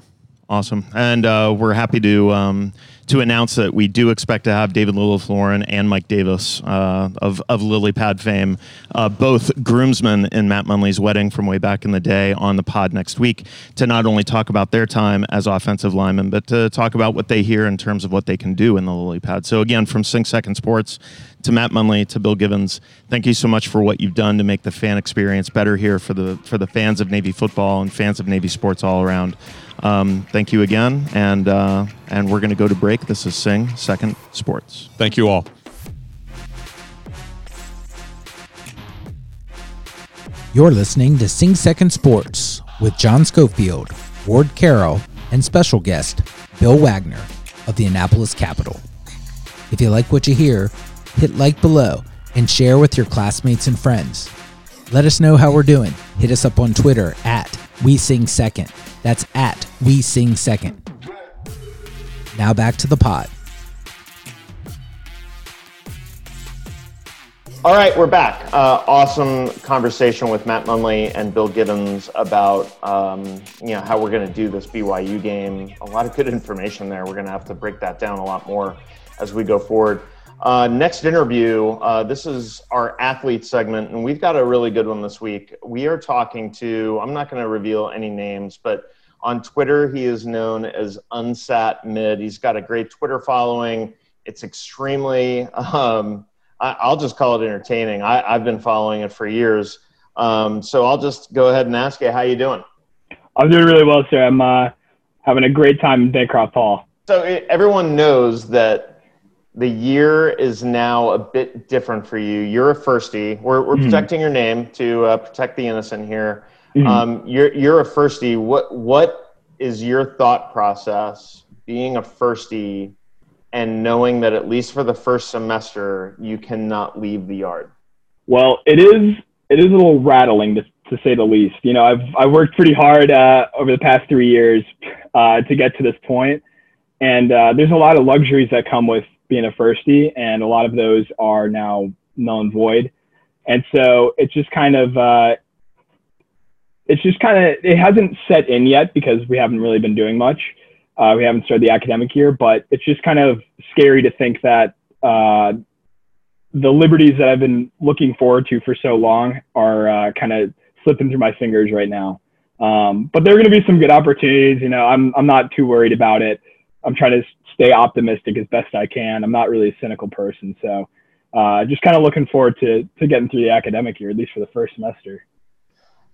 Awesome. And uh, we're happy to um, to announce that we do expect to have David Lilyflorn and Mike Davis uh, of, of Lily Pad fame, uh, both groomsmen in Matt Munley's wedding from way back in the day, on the pod next week to not only talk about their time as offensive linemen, but to talk about what they hear in terms of what they can do in the Lily Pad. So again, from Sync Second Sports to Matt Munley to Bill Givens, thank you so much for what you've done to make the fan experience better here for the, for the fans of Navy football and fans of Navy sports all around. Um, thank you again, and uh, and we're going to go to break. This is Sing Second Sports. Thank you all. You're listening to Sing Second Sports with John Schofield, Ward Carroll, and special guest Bill Wagner of the Annapolis Capital. If you like what you hear, hit like below and share with your classmates and friends. Let us know how we're doing. Hit us up on Twitter at WeSingSecond. That's at We Sing Second. Now back to the pod. All right, we're back. Uh, awesome conversation with Matt Munley and Bill Givens about um, you know, how we're going to do this B Y U game. A lot of good information there. We're going to have to break that down a lot more as we go forward. Uh, next interview, uh, this is our athlete segment, and we've got a really good one this week. We are talking to, I'm not going to reveal any names, but on Twitter, he is known as UnsatMid. He's got a great Twitter following. It's extremely, um, I, I'll just call it entertaining. I, I've been following it for years. Um, so I'll just go ahead and ask you, how you doing? I'm doing really well, sir. I'm uh, having a great time in Bancroft Hall. So it, everyone knows that the year is now a bit different for you. You're a firstie. We're, we're mm-hmm. protecting your name to uh, protect the innocent here. Mm-hmm. Um, you're you're a firstie. What what is your thought process being a firstie and knowing that at least for the first semester you cannot leave the yard? Well, it is it is a little rattling to to say the least. You know, I've I worked pretty hard uh, over the past three years uh, to get to this point, and uh, there's a lot of luxuries that come with being a firstie, and a lot of those are now null and void, and so it's just kind of. Uh, It's just kind of, it hasn't set in yet because we haven't really been doing much. Uh, we haven't started the academic year, but it's just kind of scary to think that uh, the liberties that I've been looking forward to for so long are uh, kind of slipping through my fingers right now. Um, but there are going to be some good opportunities. You know, I'm I'm not too worried about it. I'm trying to stay optimistic as best I can. I'm not really a cynical person. So uh, just kind of looking forward to to getting through the academic year, at least for the first semester.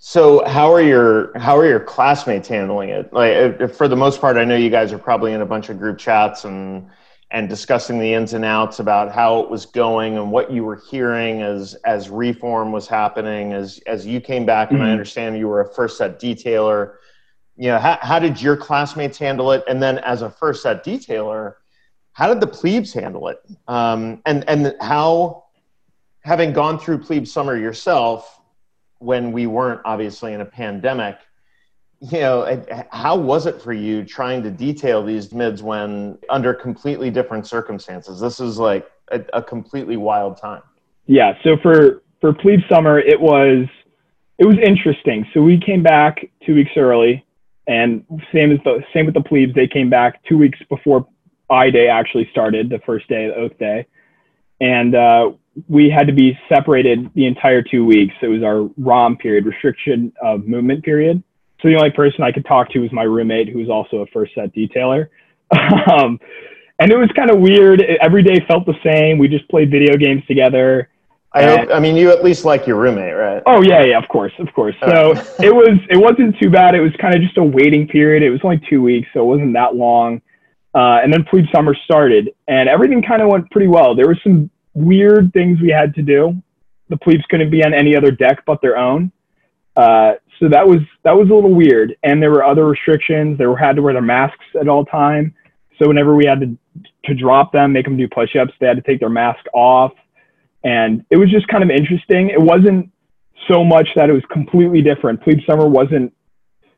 So how are your how are your classmates handling it? Like, for the most part, I know you guys are probably in a bunch of group chats and and discussing the ins and outs about how it was going and what you were hearing as as reform was happening, as as you came back. Mm-hmm. And I understand you were a first set detailer. You know, how how did your classmates handle it? And then as a first set detailer, how did the plebes handle it? Um, and and how, having gone through plebe summer yourself, when we weren't obviously in a pandemic, you know, how was it for you trying to detail these mids when under completely different circumstances? This is like a, a completely wild time. Yeah. So for, for plebe summer, it was, it was interesting. So we came back two weeks early, and same as the same with the plebes. They came back two weeks before I day actually started, the first day of oath day. And, uh, we had to be separated the entire two weeks. It was our ROM period, restriction of movement period. So the only person I could talk to was my roommate, who was also a first set detailer. um, and it was kind of weird. Every day felt the same. We just played video games together. I hope, I mean, you at least like your roommate, right? Oh yeah, yeah, of course, of course. So it was, it wasn't too bad. It was kind of just a waiting period. It was only two weeks, so it wasn't that long. Uh, and then plebe summer started, and everything kind of went pretty well. There were some weird things we had to do. The plebes couldn't be on any other deck but their own, uh, so that was that was a little weird. And there were other restrictions. They were had to wear their masks at all time. So whenever we had to to drop them, make them do push-ups, they had to take their mask off. And it was just kind of interesting. It wasn't so much that it was completely different. Plebe summer wasn't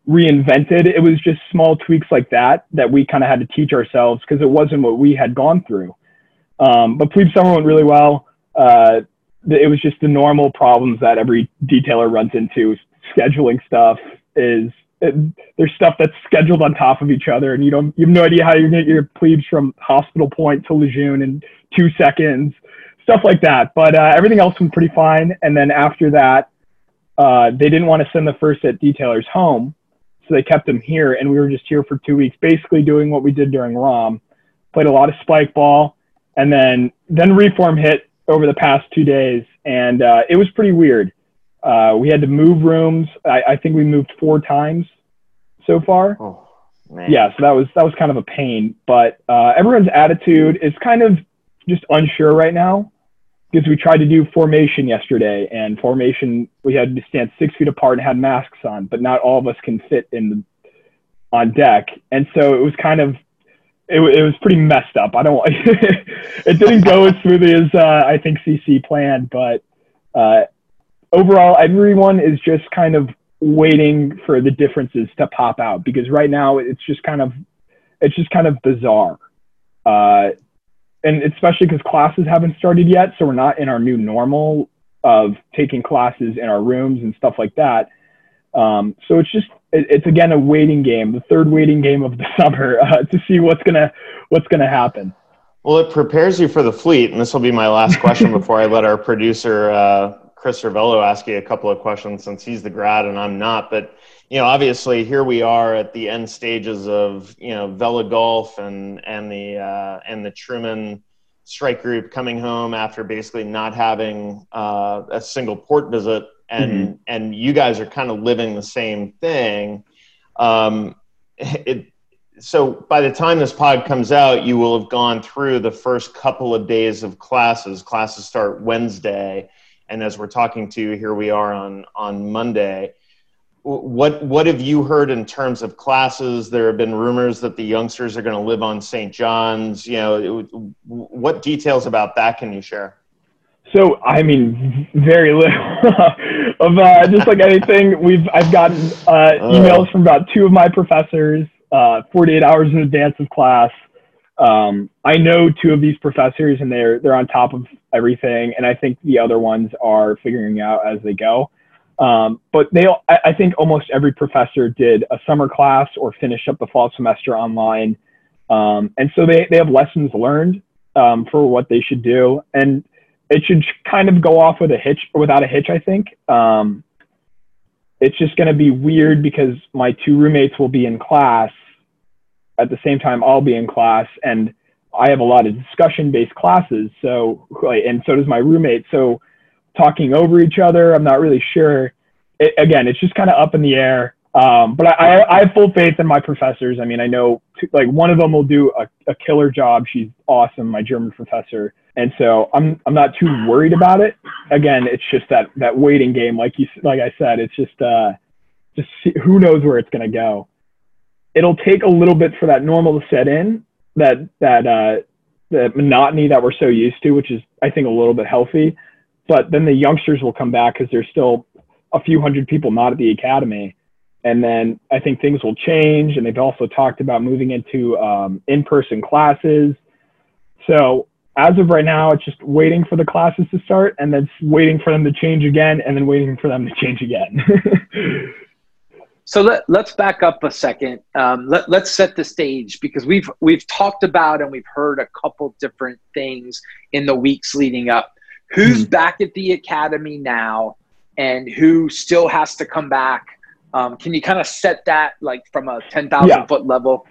reinvented. It was just small tweaks like that that we kind of had to teach ourselves because it wasn't what we had gone through. Um, but plebe summer went really well. Uh, it was just the normal problems that every detailer runs into. Scheduling stuff is it, there's stuff that's scheduled on top of each other, and you don't you have no idea how you're going to get your plebes from Hospital Point to Lejeune in two seconds. Stuff like that, but uh, everything else went pretty fine. And then after that, uh, they didn't want to send the first set detailers home, so they kept them here, and we were just here for two weeks, basically doing what we did during ROM. Played a lot of spike ball, and then then reform hit over the past two days, and uh, it was pretty weird. Uh, we had to move rooms. I, I think we moved four times so far. Oh, man. Yeah, so that was that was kind of a pain, but uh, everyone's attitude is kind of just unsure right now. Because we tried to do formation yesterday, and formation we had to stand six feet apart and had masks on, but not all of us can fit in the, on deck, and so it was kind of it, it was pretty messed up. I don't it didn't go as smoothly as uh, I think C C planned, but uh, overall everyone is just kind of waiting for the differences to pop out because right now it's just kind of it's just kind of bizarre. Uh, And especially because classes haven't started yet, so we're not in our new normal of taking classes in our rooms and stuff like that. Um, so it's just, it, it's again a waiting game, the third waiting game of the summer uh, to see what's gonna what's gonna happen. Well, it prepares you for the fleet, and this will be my last question before I let our producer uh, Chris Cervello ask you a couple of questions since he's the grad and I'm not. But you know, obviously, here we are at the end stages of you know Vela Golf and and the uh, and the Truman Strike Group coming home after basically not having uh, a single port visit, and mm-hmm. and you guys are kind of living the same thing. Um, it, so by the time this pod comes out, you will have gone through the first couple of days of classes. Classes start Wednesday, and as we're talking to you, here we are on on Monday. What what have you heard in terms of classes? There have been rumors that the youngsters are going to live on Saint John's. You know, it, what details about that can you share? So, I mean, very little. of uh, just like anything, we've I've gotten uh, emails from about two of my professors, uh, forty-eight hours in advance of class. Um, I know two of these professors, and they're they're on top of everything, and I think the other ones are figuring out as they go. Um, but they, I think almost every professor did a summer class or finished up the fall semester online. Um, and so they, they have lessons learned, um, for what they should do. And it should kind of go off with a hitch or without a hitch, I think. Um, it's just going to be weird because my two roommates will be in class at the same time I'll be in class, and I have a lot of discussion based classes. So, and so does my roommate. So, talking over each other. I'm not really sure. It, again, it's just kind of up in the air. Um, but I, I, I have full faith in my professors. I mean, I know two, like one of them will do a, a killer job. She's awesome, my German professor. And so I'm I'm not too worried about it. Again, it's just that that waiting game. Like you like I said, it's just uh, just see, who knows where it's gonna go. It'll take a little bit for that normal to set in. That that uh, the monotony that we're so used to, which is I think a little bit healthy. But then the youngsters will come back because there's still a few hundred people not at the academy. And then I think things will change. And they've also talked about moving into um, in-person classes. So as of right now, it's just waiting for the classes to start and then waiting for them to change again and then waiting for them to change again. So let, let's back up a second. Um, let, let's set the stage because we've, we've talked about and we've heard a couple different things in the weeks leading up. Who's back at the academy now and who still has to come back? Um, can you kind of set that like from a ten thousand yeah. foot level?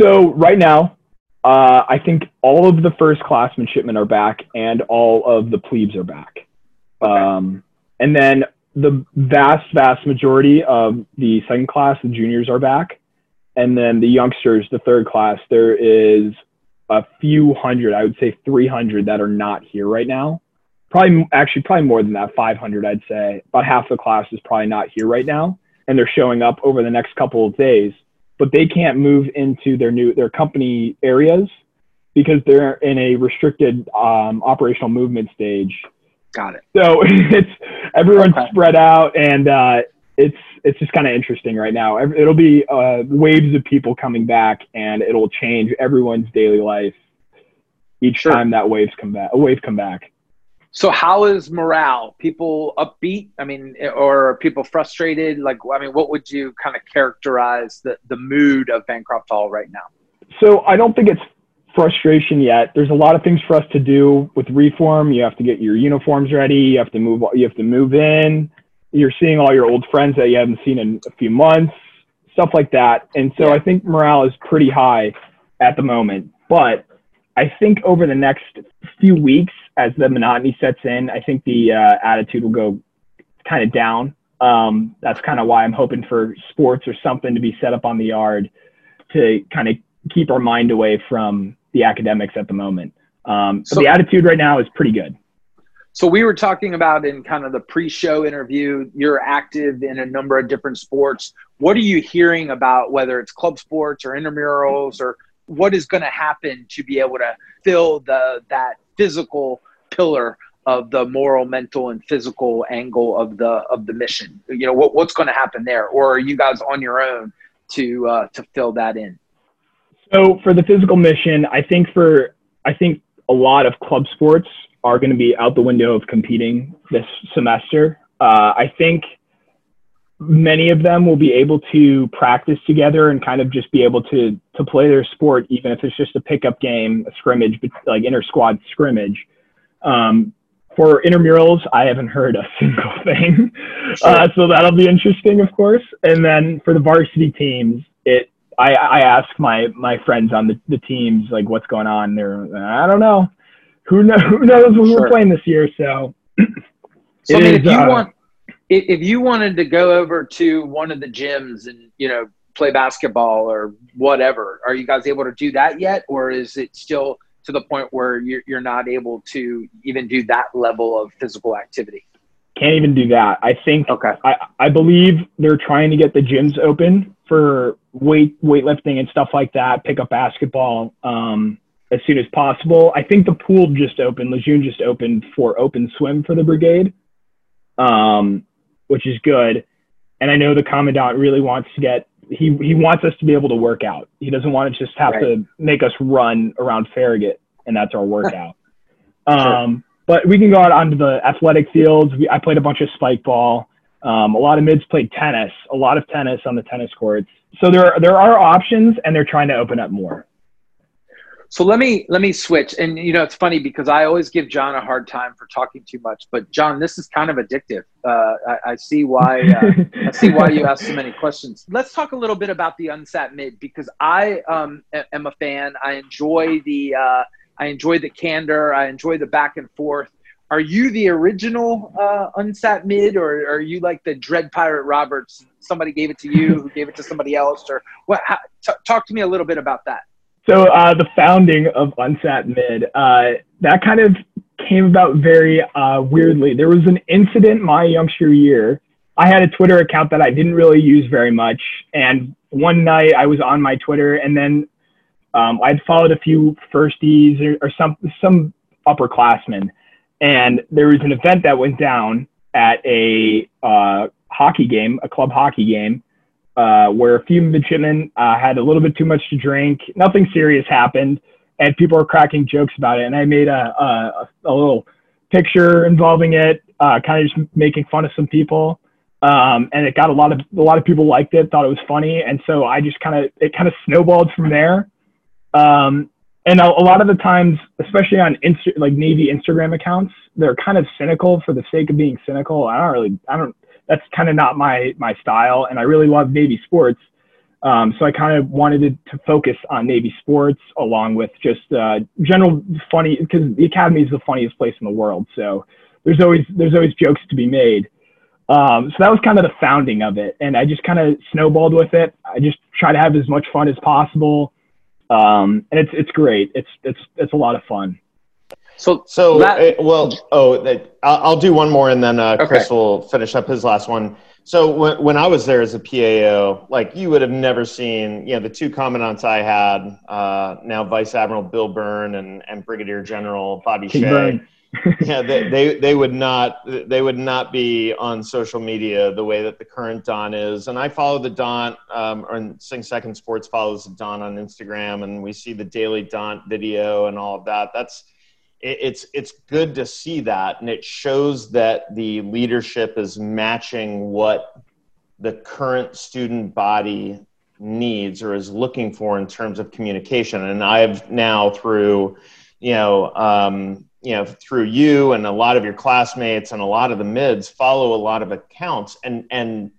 So right now, uh, I think all of the first classmen shipmen are back and all of the plebes are back. Um, and then the vast, vast majority of the second class, the juniors are back. And then the youngsters, the third class, there is a few hundred, I would say three hundred that are not here right now. Probably, actually, probably more than that, five hundred, I'd say. About half the class is probably not here right now, and they're showing up over the next couple of days. But they can't move into their new their company areas because they're in a restricted um, operational movement stage. Got it. So it's everyone's okay. spread out, and uh, it's it's just kind of interesting right now. It'll be uh, waves of people coming back, and it'll change everyone's daily life each sure. time that waves come back. A wave come back. So how is morale? People upbeat? I mean, or are people frustrated? Like, I mean, what would you kind of characterize the, the mood of Bancroft Hall right now? So I don't think it's frustration yet. There's a lot of things for us to do with reform. You have to get your uniforms ready. You have to move, you have to move in. You're seeing all your old friends that you haven't seen in a few months, stuff like that. And so I think morale is pretty high at the moment, but I think over the next few weeks, as the monotony sets in, I think the uh, attitude will go kind of down. Um, that's kind of why I'm hoping for sports or something to be set up on the yard to kind of keep our mind away from the academics at the moment. Um, so but the attitude right now is pretty good. So we were talking about in kind of the pre-show interview, you're active in a number of different sports. What are you hearing about, whether it's club sports or intramurals, or what is going to happen to be able to fill the that physical pillar of the moral, mental, and physical angle of the of the mission? You know, what what's going to happen there, or are you guys on your own to uh, to fill that in? So for the physical mission, I think for I think a lot of club sports are going to be out the window of competing this semester. Uh, I think many of them will be able to practice together and kind of just be able to to play their sport, even if it's just a pickup game, a scrimmage, like inter-squad scrimmage. Um, for intramurals, I haven't heard a single thing. Sure. Uh, so that'll be interesting, of course. And then for the varsity teams, it I, I ask my, my friends on the, the teams, like, what's going on? They're, I don't know. Who, know, who knows when sure. we're playing this year? So, so I mean, is, if you uh, want... If you wanted to go over to one of the gyms and, you know, play basketball or whatever, are you guys able to do that yet? Or is it still to the point where you're you're not able to even do that level of physical activity? Can't even do that. I think, okay. I, I believe they're trying to get the gyms open for weight weightlifting and stuff like that, pick up basketball um, as soon as possible. I think the pool just opened, Lejeune just opened for open swim for the brigade. Um, which is good. And I know the commandant really wants to get, he, he wants us to be able to work out. He doesn't want to just have right. to make us run around Farragut and that's our workout. um, sure. But we can go out onto the athletic fields. We, I played a bunch of spike ball. Um, a lot of mids played tennis, a lot of tennis on the tennis courts. So there are, there are options and they're trying to open up more. So let me let me switch. And, you know, it's funny because I always give John a hard time for talking too much. But, John, this is kind of addictive. Uh, I, I see why uh, I see why you asked so many questions. Let's talk a little bit about the UnsatMid because I um, am a fan. I enjoy the uh, I enjoy the candor. I enjoy the back and forth. Are you the original uh, UnsatMid, or are you like the Dread Pirate Roberts? Somebody gave it to you, who gave it to somebody else? Or what? How, t- talk to me a little bit about that. So uh, the founding of UnsatMid, uh, that kind of came about very uh, weirdly. There was an incident my youngster year. I had a Twitter account that I didn't really use very much. And one night I was on my Twitter and then um, I'd followed a few firsties or, or some, some upperclassmen. And there was an event that went down at a uh, hockey game, a club hockey game. Uh, where a few midshipmen uh, had a little bit too much to drink. Nothing serious happened, and people were cracking jokes about it. And I made a a, a little picture involving it, uh, kind of just making fun of some people. Um, and it got a lot of a lot of people liked it, thought it was funny, and so I just kind of it kind of snowballed from there. Um, and a, a lot of the times, especially on Insta, like Navy Instagram accounts, they're kind of cynical for the sake of being cynical. I don't really, I don't. That's kind of not my, my style. And I really love Navy sports. Um, so I kind of wanted to, to focus on Navy sports along with just uh, general funny, because the Academy is the funniest place in the world. So there's always there's always jokes to be made. Um, so that was kind of the founding of it, and I just kind of snowballed with it. I just try to have as much fun as possible, um, and it's it's great. It's it's it's a lot of fun. So so that, it, well oh I'll, I'll do one more and then uh, okay. Chris will finish up his last one. So when when I was there as a P A O, like you would have never seen, you know, the two commandants I had, uh, now Vice Admiral Bill Byrne and, and Brigadier General Bobby King Shea. Byrne. yeah, they, they they would not they would not be on social media the way that the current Don is. And I follow the Don, um, or Sing Second Sports follows the Don on Instagram, and we see the daily Don video and all of that. That's it, it's it's good to see that, and it shows that the leadership is matching what the current student body needs or is looking for in terms of communication. And I've now through, you know. Um, you know, through you and a lot of your classmates and a lot of the mids follow a lot of accounts. And, and,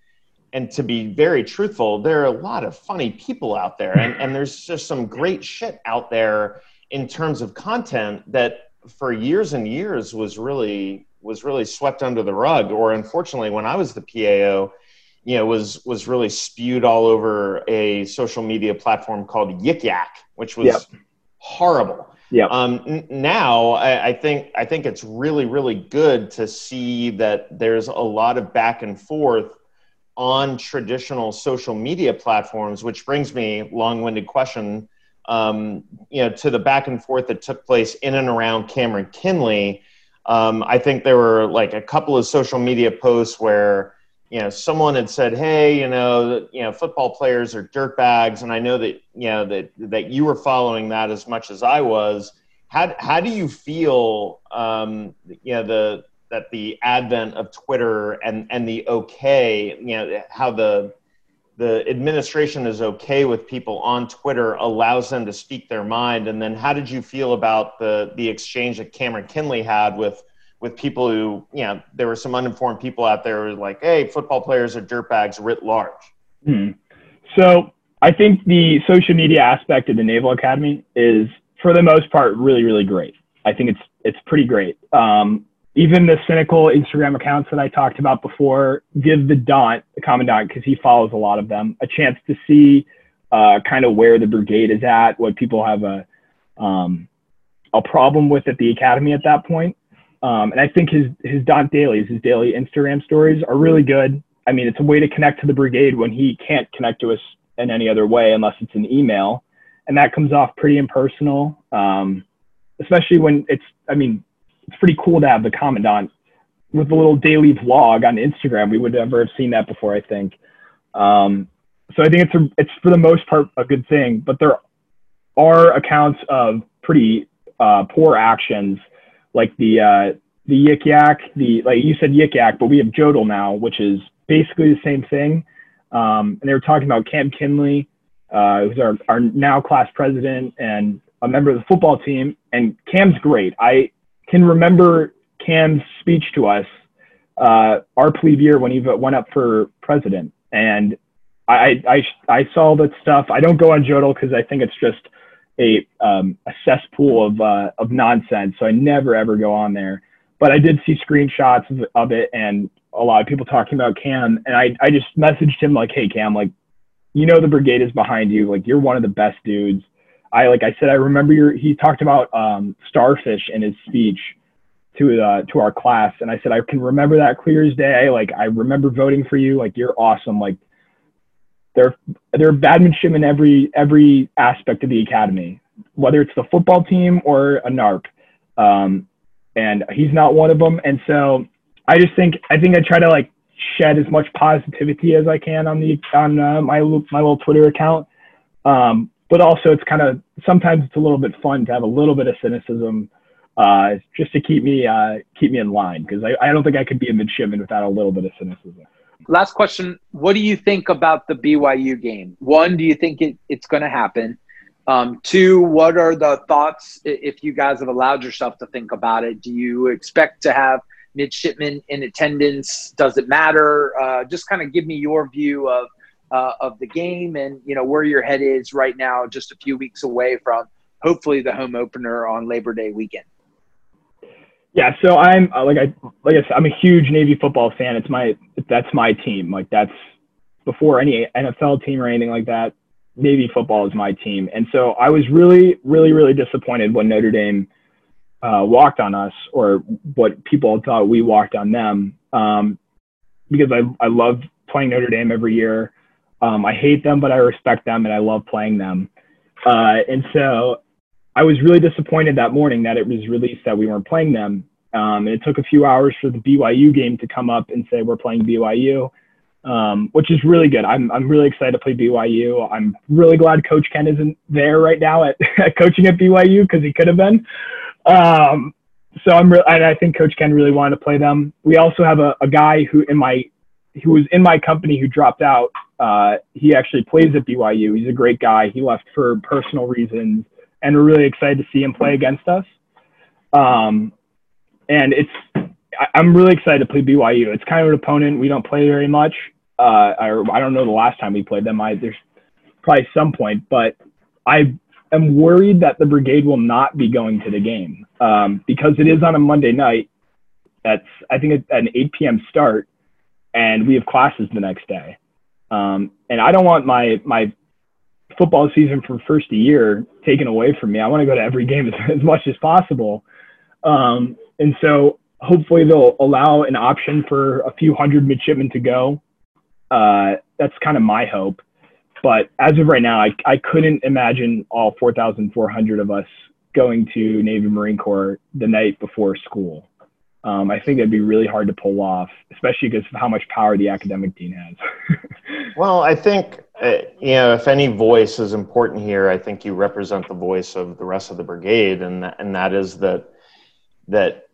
and to be very truthful, there are a lot of funny people out there, and, and there's just some great shit out there in terms of content that for years and years was really, was really swept under the rug. Or unfortunately, when I was the P A O, you know, was, was really spewed all over a social media platform called Yik Yak, which was yep. horrible. Yeah. Um, n- now I, I think I think it's really, really good to see that there's a lot of back and forth on traditional social media platforms, which brings me long-winded question, um, you know, to the back and forth that took place in and around Cameron Kinley. Um, I think there were like a couple of social media posts where, you know, someone had said, hey, you know, you know, football players are dirtbags. And I know that, you know, that, that you were following that as much as I was. How, how do you feel, um, you know, the, that the advent of Twitter and, and the okay, you know, how the, the administration is okay with people on Twitter allows them to speak their mind? And then how did you feel about the, the exchange that Cameron Kinley had with, with people who, you know, there were some uninformed people out there who were like, hey, football players are dirtbags writ large? Hmm. So I think the social media aspect of the Naval Academy is, for the most part, really, really great. I think it's it's pretty great. Um, even the cynical Instagram accounts that I talked about before give the Dant, the Commandant, because he follows a lot of them, a chance to see uh, kind of where the brigade is at, what people have a um, a problem with at the Academy at that point. Um, and I think his, his Dant dailies, his daily Instagram stories are really good. I mean, it's a way to connect to the brigade when he can't connect to us in any other way, unless it's an email, and that comes off pretty impersonal. Um, especially when it's, I mean, it's pretty cool to have the Commandant with a little daily vlog on Instagram. We would never have seen that before, I think. Um, so I think it's, a, it's for the most part a good thing, but there are accounts of pretty uh, poor actions, like the uh, the Yik Yak, the like you said Yik Yak, but we have Jodel now, which is basically the same thing. Um, and they were talking about Cam Kinley, uh, who's our, our now class president and a member of the football team. And Cam's great. I can remember Cam's speech to us uh, our plebe year when he went up for president. And I I, I saw that stuff. I don't go on Jodel because I think it's just A, um, a cesspool of uh, of nonsense, so I never ever go on there. But I did see screenshots of, of it, and a lot of people talking about Cam. And I I just messaged him like, "Hey Cam, like, you know the brigade is behind you. Like, you're one of the best dudes." I like I said, I remember your. He talked about um, starfish in his speech to uh, to our class, and I said I can remember that clear as day. Like, I remember voting for you. Like, you're awesome. Like. They're, they're badmanship in every every aspect of the academy, whether it's the football team or a N A R P. Um, and he's not one of them. And so I just think I think I try to like shed as much positivity as I can on the on uh, my my little Twitter account. Um, but also it's kind of sometimes it's a little bit fun to have a little bit of cynicism, uh, just to keep me uh, keep me in line, because I, I don't think I could be a midshipman without a little bit of cynicism. Last question. What do you think about the B Y U game? One, do you think it, it's going to happen? Um, two, what are the thoughts if you guys have allowed yourself to think about it? Do you expect to have midshipmen in attendance? Does it matter? Uh, just kind of give me your view of uh, of the game and, you know, where your head is right now, just a few weeks away from hopefully the home opener on Labor Day weekend. Yeah, so I'm uh, like I like I said, I'm a huge Navy football fan. It's my that's my team. Like that's before any N F L team or anything like that. Navy football is my team, and so I was really, really, really disappointed when Notre Dame uh, walked on us, or what people thought we walked on them, um, because I I love playing Notre Dame every year. Um, I hate them, but I respect them, and I love playing them. Uh, and so I was really disappointed that morning that it was released that we weren't playing them. Um, and it took a few hours for the B Y U game to come up and say we're playing B Y U, um, which is really good. I'm I'm really excited to play B Y U. I'm really glad Coach Ken isn't there right now at, at coaching at B Y U because he could have been. Um, so I'm re- I, I think Coach Ken really wanted to play them. We also have a, a guy who in my who was in my company who dropped out. Uh, he actually plays at B Y U. He's a great guy. He left for personal reasons, and we're really excited to see him play against us. Um, and it's, I, I'm really excited to play B Y U. It's kind of an opponent we don't play very much. Uh, I, I don't know the last time we played them. I, there's probably some point, but I am worried that the brigade will not be going to the game um, because it is on a Monday night. That's, I think, at an eight p.m. start, and we have classes the next day. Um, and I don't want my, my football season from first year taken away from me. I want to go to every game as, as much as possible. Um, and so hopefully they'll allow an option for a few hundred midshipmen to go. Uh, that's kind of my hope. But as of right now, I, I couldn't imagine all four thousand four hundred of us going to Navy Marine Corps the night before school. Um, I think that'd be really hard to pull off, especially because of how much power the academic dean has. Well, I think, uh, you know, if any voice is important here, I think you represent the voice of the rest of the brigade. And that, and that is that, that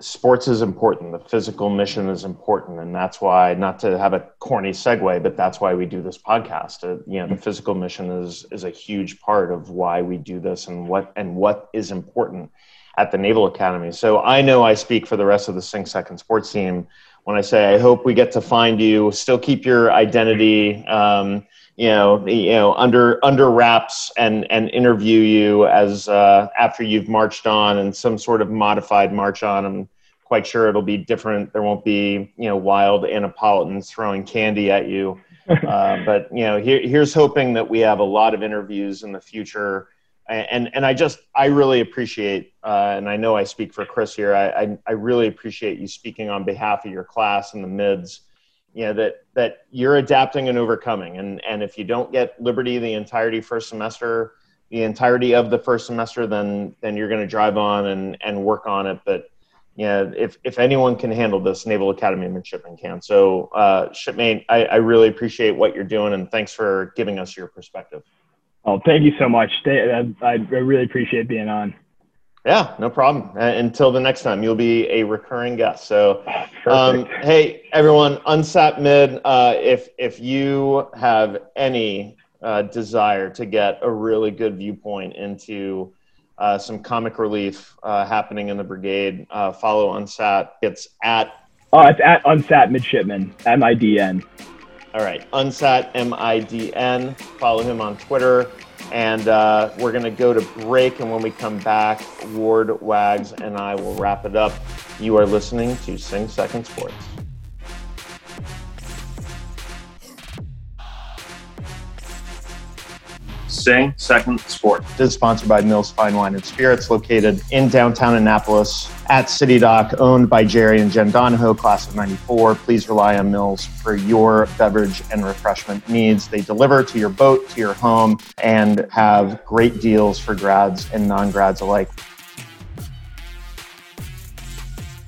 sports is important. The physical mission is important. And that's why, not to have a corny segue, but that's why we do this podcast. Uh, you know, the physical mission is, is a huge part of why we do this and what, and what is important at the Naval Academy. So I know I speak for the rest of the Sing Second sports team when I say, I hope we get to find you, still keep your identity, um, you know, you know, under under wraps, and and interview you as uh, after you've marched on, and some sort of modified march on. I'm quite sure it'll be different. There won't be, you know, wild Annapolitans throwing candy at you. Uh, but you know, here, here's hoping that we have a lot of interviews in the future. And and I just, I really appreciate, uh, and I know I speak for Chris here, I, I I really appreciate you speaking on behalf of your class and the mids, you know, that that you're adapting and overcoming. And, and if you don't get Liberty the entirety first semester, the entirety of the first semester, then then you're going to drive on and, and work on it. But, you know, if, if anyone can handle this, Naval Academy midshipmen can. So, uh, shipmate, I, I really appreciate what you're doing, and thanks for giving us your perspective. Oh, thank you so much. I really appreciate being on. Yeah, no problem. Until the next time, you'll be a recurring guest. So, um, hey, everyone, UnsatMid, uh, if if you have any uh, desire to get a really good viewpoint into uh, some comic relief uh, happening in the brigade, uh, follow Unsat. It's at... Oh, it's at Unsat Midshipman, M I D N. All right, Unsat, M I D N. Follow him on Twitter. And uh, we're going to go to break. And when we come back, Ward, Wags, and I will wrap it up. You are listening to Sing Second Sports. Sing Second Sport is sponsored by Mills Fine Wine and Spirits, located in downtown Annapolis at City Dock, owned by Jerry and Jen Donahoe, class of ninety-four. Please rely on Mills for your beverage and refreshment needs. They deliver to your boat, to your home, and have great deals for grads and non-grads alike.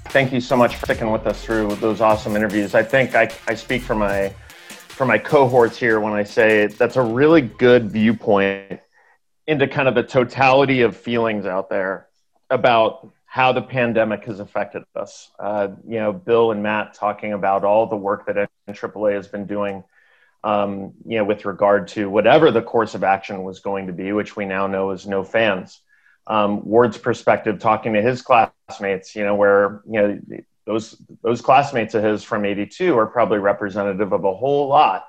Thank you so much for sticking with us through those awesome interviews. I think I, I speak for my for my cohorts here when I say that's a really good viewpoint into kind of the totality of feelings out there about how the pandemic has affected us. Uh, you know, Bill and Matt talking about all the work that N A A A has been doing, um, you know, with regard to whatever the course of action was going to be, which we now know is no fans. Um, Ward's perspective, talking to his classmates, you know, where, you know, Those those classmates of his from eighty-two are probably representative of a whole lot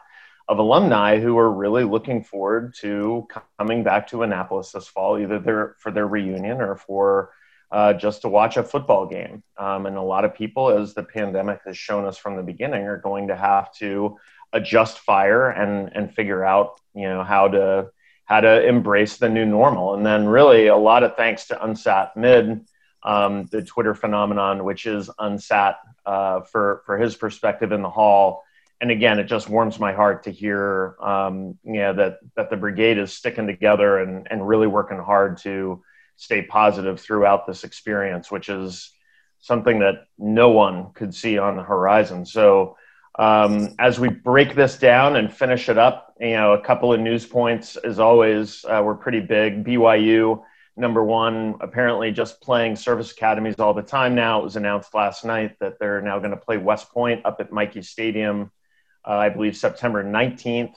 of alumni who are really looking forward to coming back to Annapolis this fall, either their, for their reunion or for uh, just to watch a football game. Um, and a lot of people, as the pandemic has shown us from the beginning, are going to have to adjust fire and, and figure out, you know, how to, how to embrace the new normal. And then really a lot of thanks to UnsatMid, um, the Twitter phenomenon, which is Unsat, uh, for, for his perspective in the hall. And again, it just warms my heart to hear, um, you know, that, that the brigade is sticking together and, and really working hard to stay positive throughout this experience, which is something that no one could see on the horizon. So um, as we break this down and finish it up, you know, a couple of news points as always, uh, were pretty big. B Y U, number one, apparently just playing service academies all the time now. It was announced last night that they're now going to play West Point up at Mikey Stadium. Uh, I believe September nineteenth.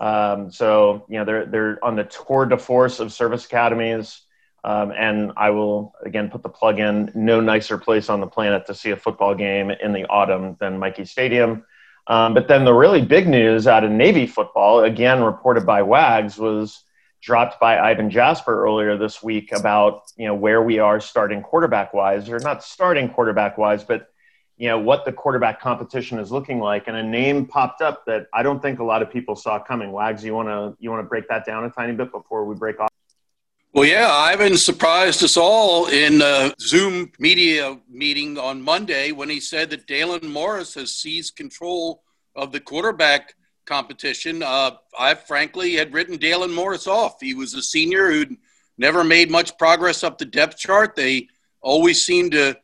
Um, so, you know, they're they're on the tour de force of service academies. Um, and I will, again, put the plug in. No nicer place on the planet to see a football game in the autumn than Mikey Stadium. Um, but then the really big news out of Navy football, again, reported by Wags, was dropped by Ivan Jasper earlier this week about, you know, where we are starting quarterback-wise, or not starting quarterback-wise, but you know, what the quarterback competition is looking like. And a name popped up that I don't think a lot of people saw coming. Wags, you want to you want to break that down a tiny bit before we break off? Well, yeah, Ivan surprised us all in a Zoom media meeting on Monday when he said that Dalen Morris has seized control of the quarterback competition. Uh, I frankly had written Dalen Morris off. He was a senior who'd never made much progress up the depth chart. They always seemed to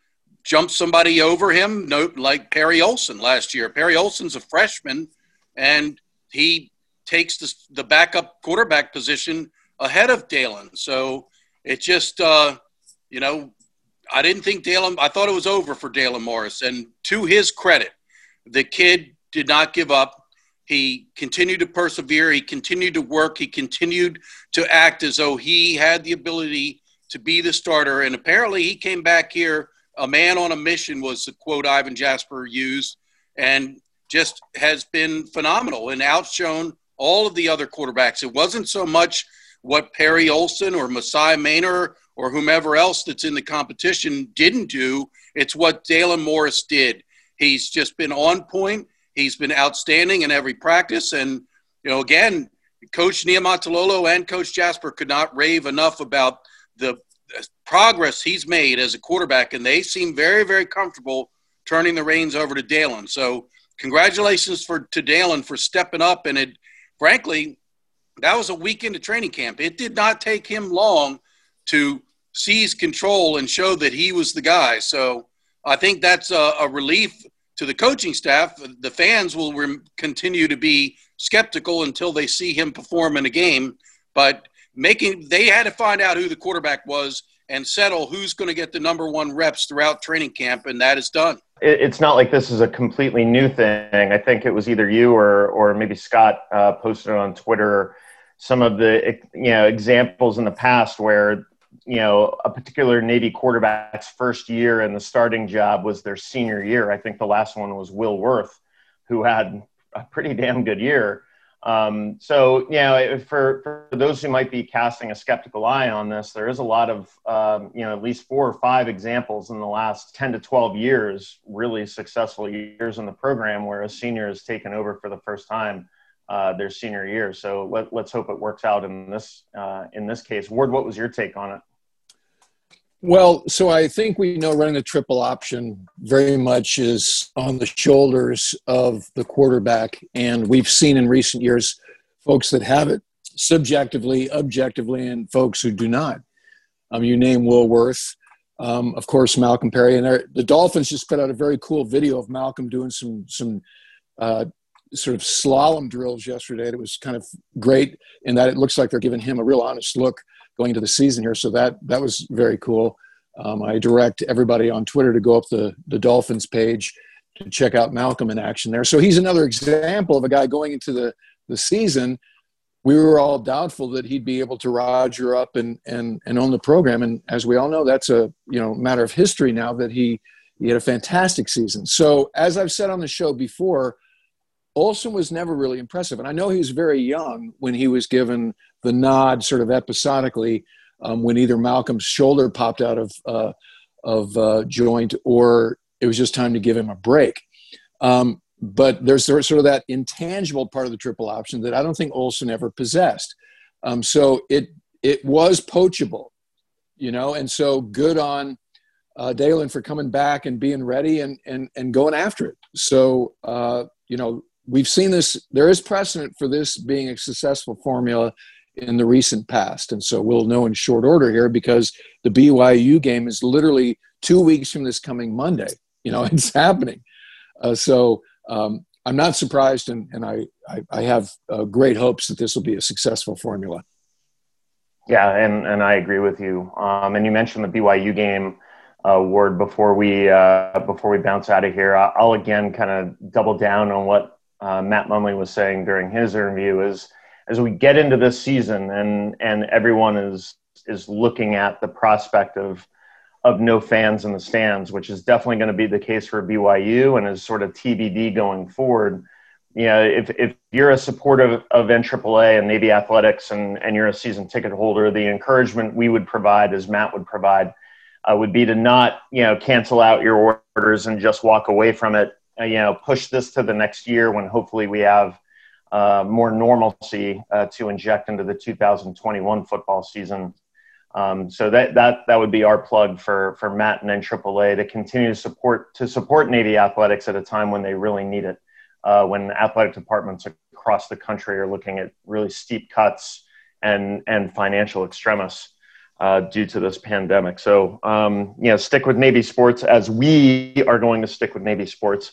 jump somebody over him, no, like Perry Olson last year. Perry Olson's a freshman, and he takes the, the backup quarterback position ahead of Dalen. So it just, uh, you know, I didn't think Dalen – I thought it was over for Dalen Morris. And to his credit, the kid did not give up. He continued to persevere. He continued to work. He continued to act as though he had the ability to be the starter. And apparently he came back here – a man on a mission was the quote Ivan Jasper used, and just has been phenomenal and outshone all of the other quarterbacks. It wasn't so much what Perry Olson or Masai Maynor or whomever else that's in the competition didn't do. It's what Dalen Morris did. He's just been on point. He's been outstanding in every practice. And, you know, again, Coach Niumatalolo and Coach Jasper could not rave enough about the progress he's made as a quarterback, and they seem very, very comfortable turning the reins over to Dalen. So congratulations for to Dalen for stepping up. And it, frankly, that was a weekend of training camp. It did not take him long to seize control and show that he was the guy. So I think that's a, a relief to the coaching staff. The fans will re- continue to be skeptical until they see him perform in a game, but making they had to find out who the quarterback was and settle who's going to get the number one reps throughout training camp, and that is done. It's not like this is a completely new thing. I think it was either you or or maybe Scott uh, posted on Twitter some of the you know examples in the past where you know a particular Navy quarterback's first year in the starting job was their senior year. I think the last one was Will Worth, who had a pretty damn good year. Um, so, you know, for, for those who might be casting a skeptical eye on this, there is a lot of, um, you know, at least four or five examples in the last ten to twelve years, really successful years in the program where a senior has taken over for the first time, uh, their senior year. So let, let's hope it works out in this, uh, in this case. Ward, what was your take on it? Well, so I think we know running the triple option very much is on the shoulders of the quarterback. And we've seen in recent years folks that have it subjectively, objectively, and folks who do not. Um, you name Will Worth, um, of course, Malcolm Perry. And the Dolphins just put out a very cool video of Malcolm doing some some uh, sort of slalom drills yesterday. It was kind of great in that it looks like they're giving him a real honest look going into the season here. So that, that was very cool. Um, I direct everybody on Twitter to go up the, the Dolphins page to check out Malcolm in action there. So he's another example of a guy going into the, the season. We were all doubtful that he'd be able to Roger up and, and, and own the program. And as we all know, that's a you know matter of history now that he, he had a fantastic season. So as I've said on the show before, Olson was never really impressive. And I know he was very young when he was given the nod sort of episodically um, when either Malcolm's shoulder popped out of uh, of uh, joint, or it was just time to give him a break. Um, but there's sort of that intangible part of the triple option that I don't think Olson ever possessed. Um, so it it was poachable, you know, and so good on uh, Dalen for coming back and being ready and and and going after it. So uh, you know, we've seen this. There is precedent for this being a successful formula in the recent past, and so we'll know in short order here, because the B Y U game is literally two weeks from this coming Monday. You know, it's happening. Uh, so um, I'm not surprised, and, and I, I, I have uh, great hopes that this will be a successful formula. Yeah, and, and I agree with you. Um, and you mentioned the B Y U game, uh, Ward, before we, uh, before we bounce out of here. I'll again kind of double down on what uh, Matt Munley was saying during his interview is, as we get into this season and, and everyone is, is looking at the prospect of of no fans in the stands, which is definitely going to be the case for B Y U and is sort of T B D going forward. You know, if, if you're a supporter of N A A A and Navy athletics and, and you're a season ticket holder, the encouragement we would provide, as Matt would provide, uh, would be to not, you know, cancel out your orders and just walk away from it. Uh, you know, push this to the next year when hopefully we have uh, more normalcy uh, to inject into the two thousand twenty-one football season. Um, so that, that, that would be our plug for, for Matt and N A A A to continue to support, to support Navy athletics at a time when they really need it, uh, when athletic departments across the country are looking at really steep cuts and, and financial extremis uh, due to this pandemic. So, um, you know, stick with Navy sports as we are going to stick with Navy sports.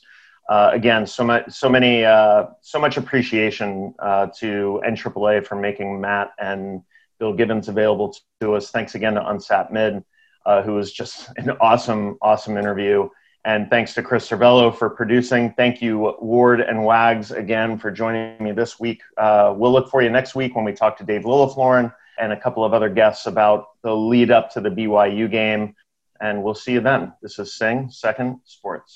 Uh, again, so much, so many, uh, so much appreciation uh, to N A A A for making Matt and Bill Givens available to us. Thanks again to UnsatMid, uh, who was just an awesome, awesome interview. And thanks to Chris Cervello for producing. Thank you, Ward and Wags, again, for joining me this week. Uh, we'll look for you next week when we talk to Dave Lilyflorn and a couple of other guests about the lead up to the B Y U game. And we'll see you then. This is Sing Second Sports.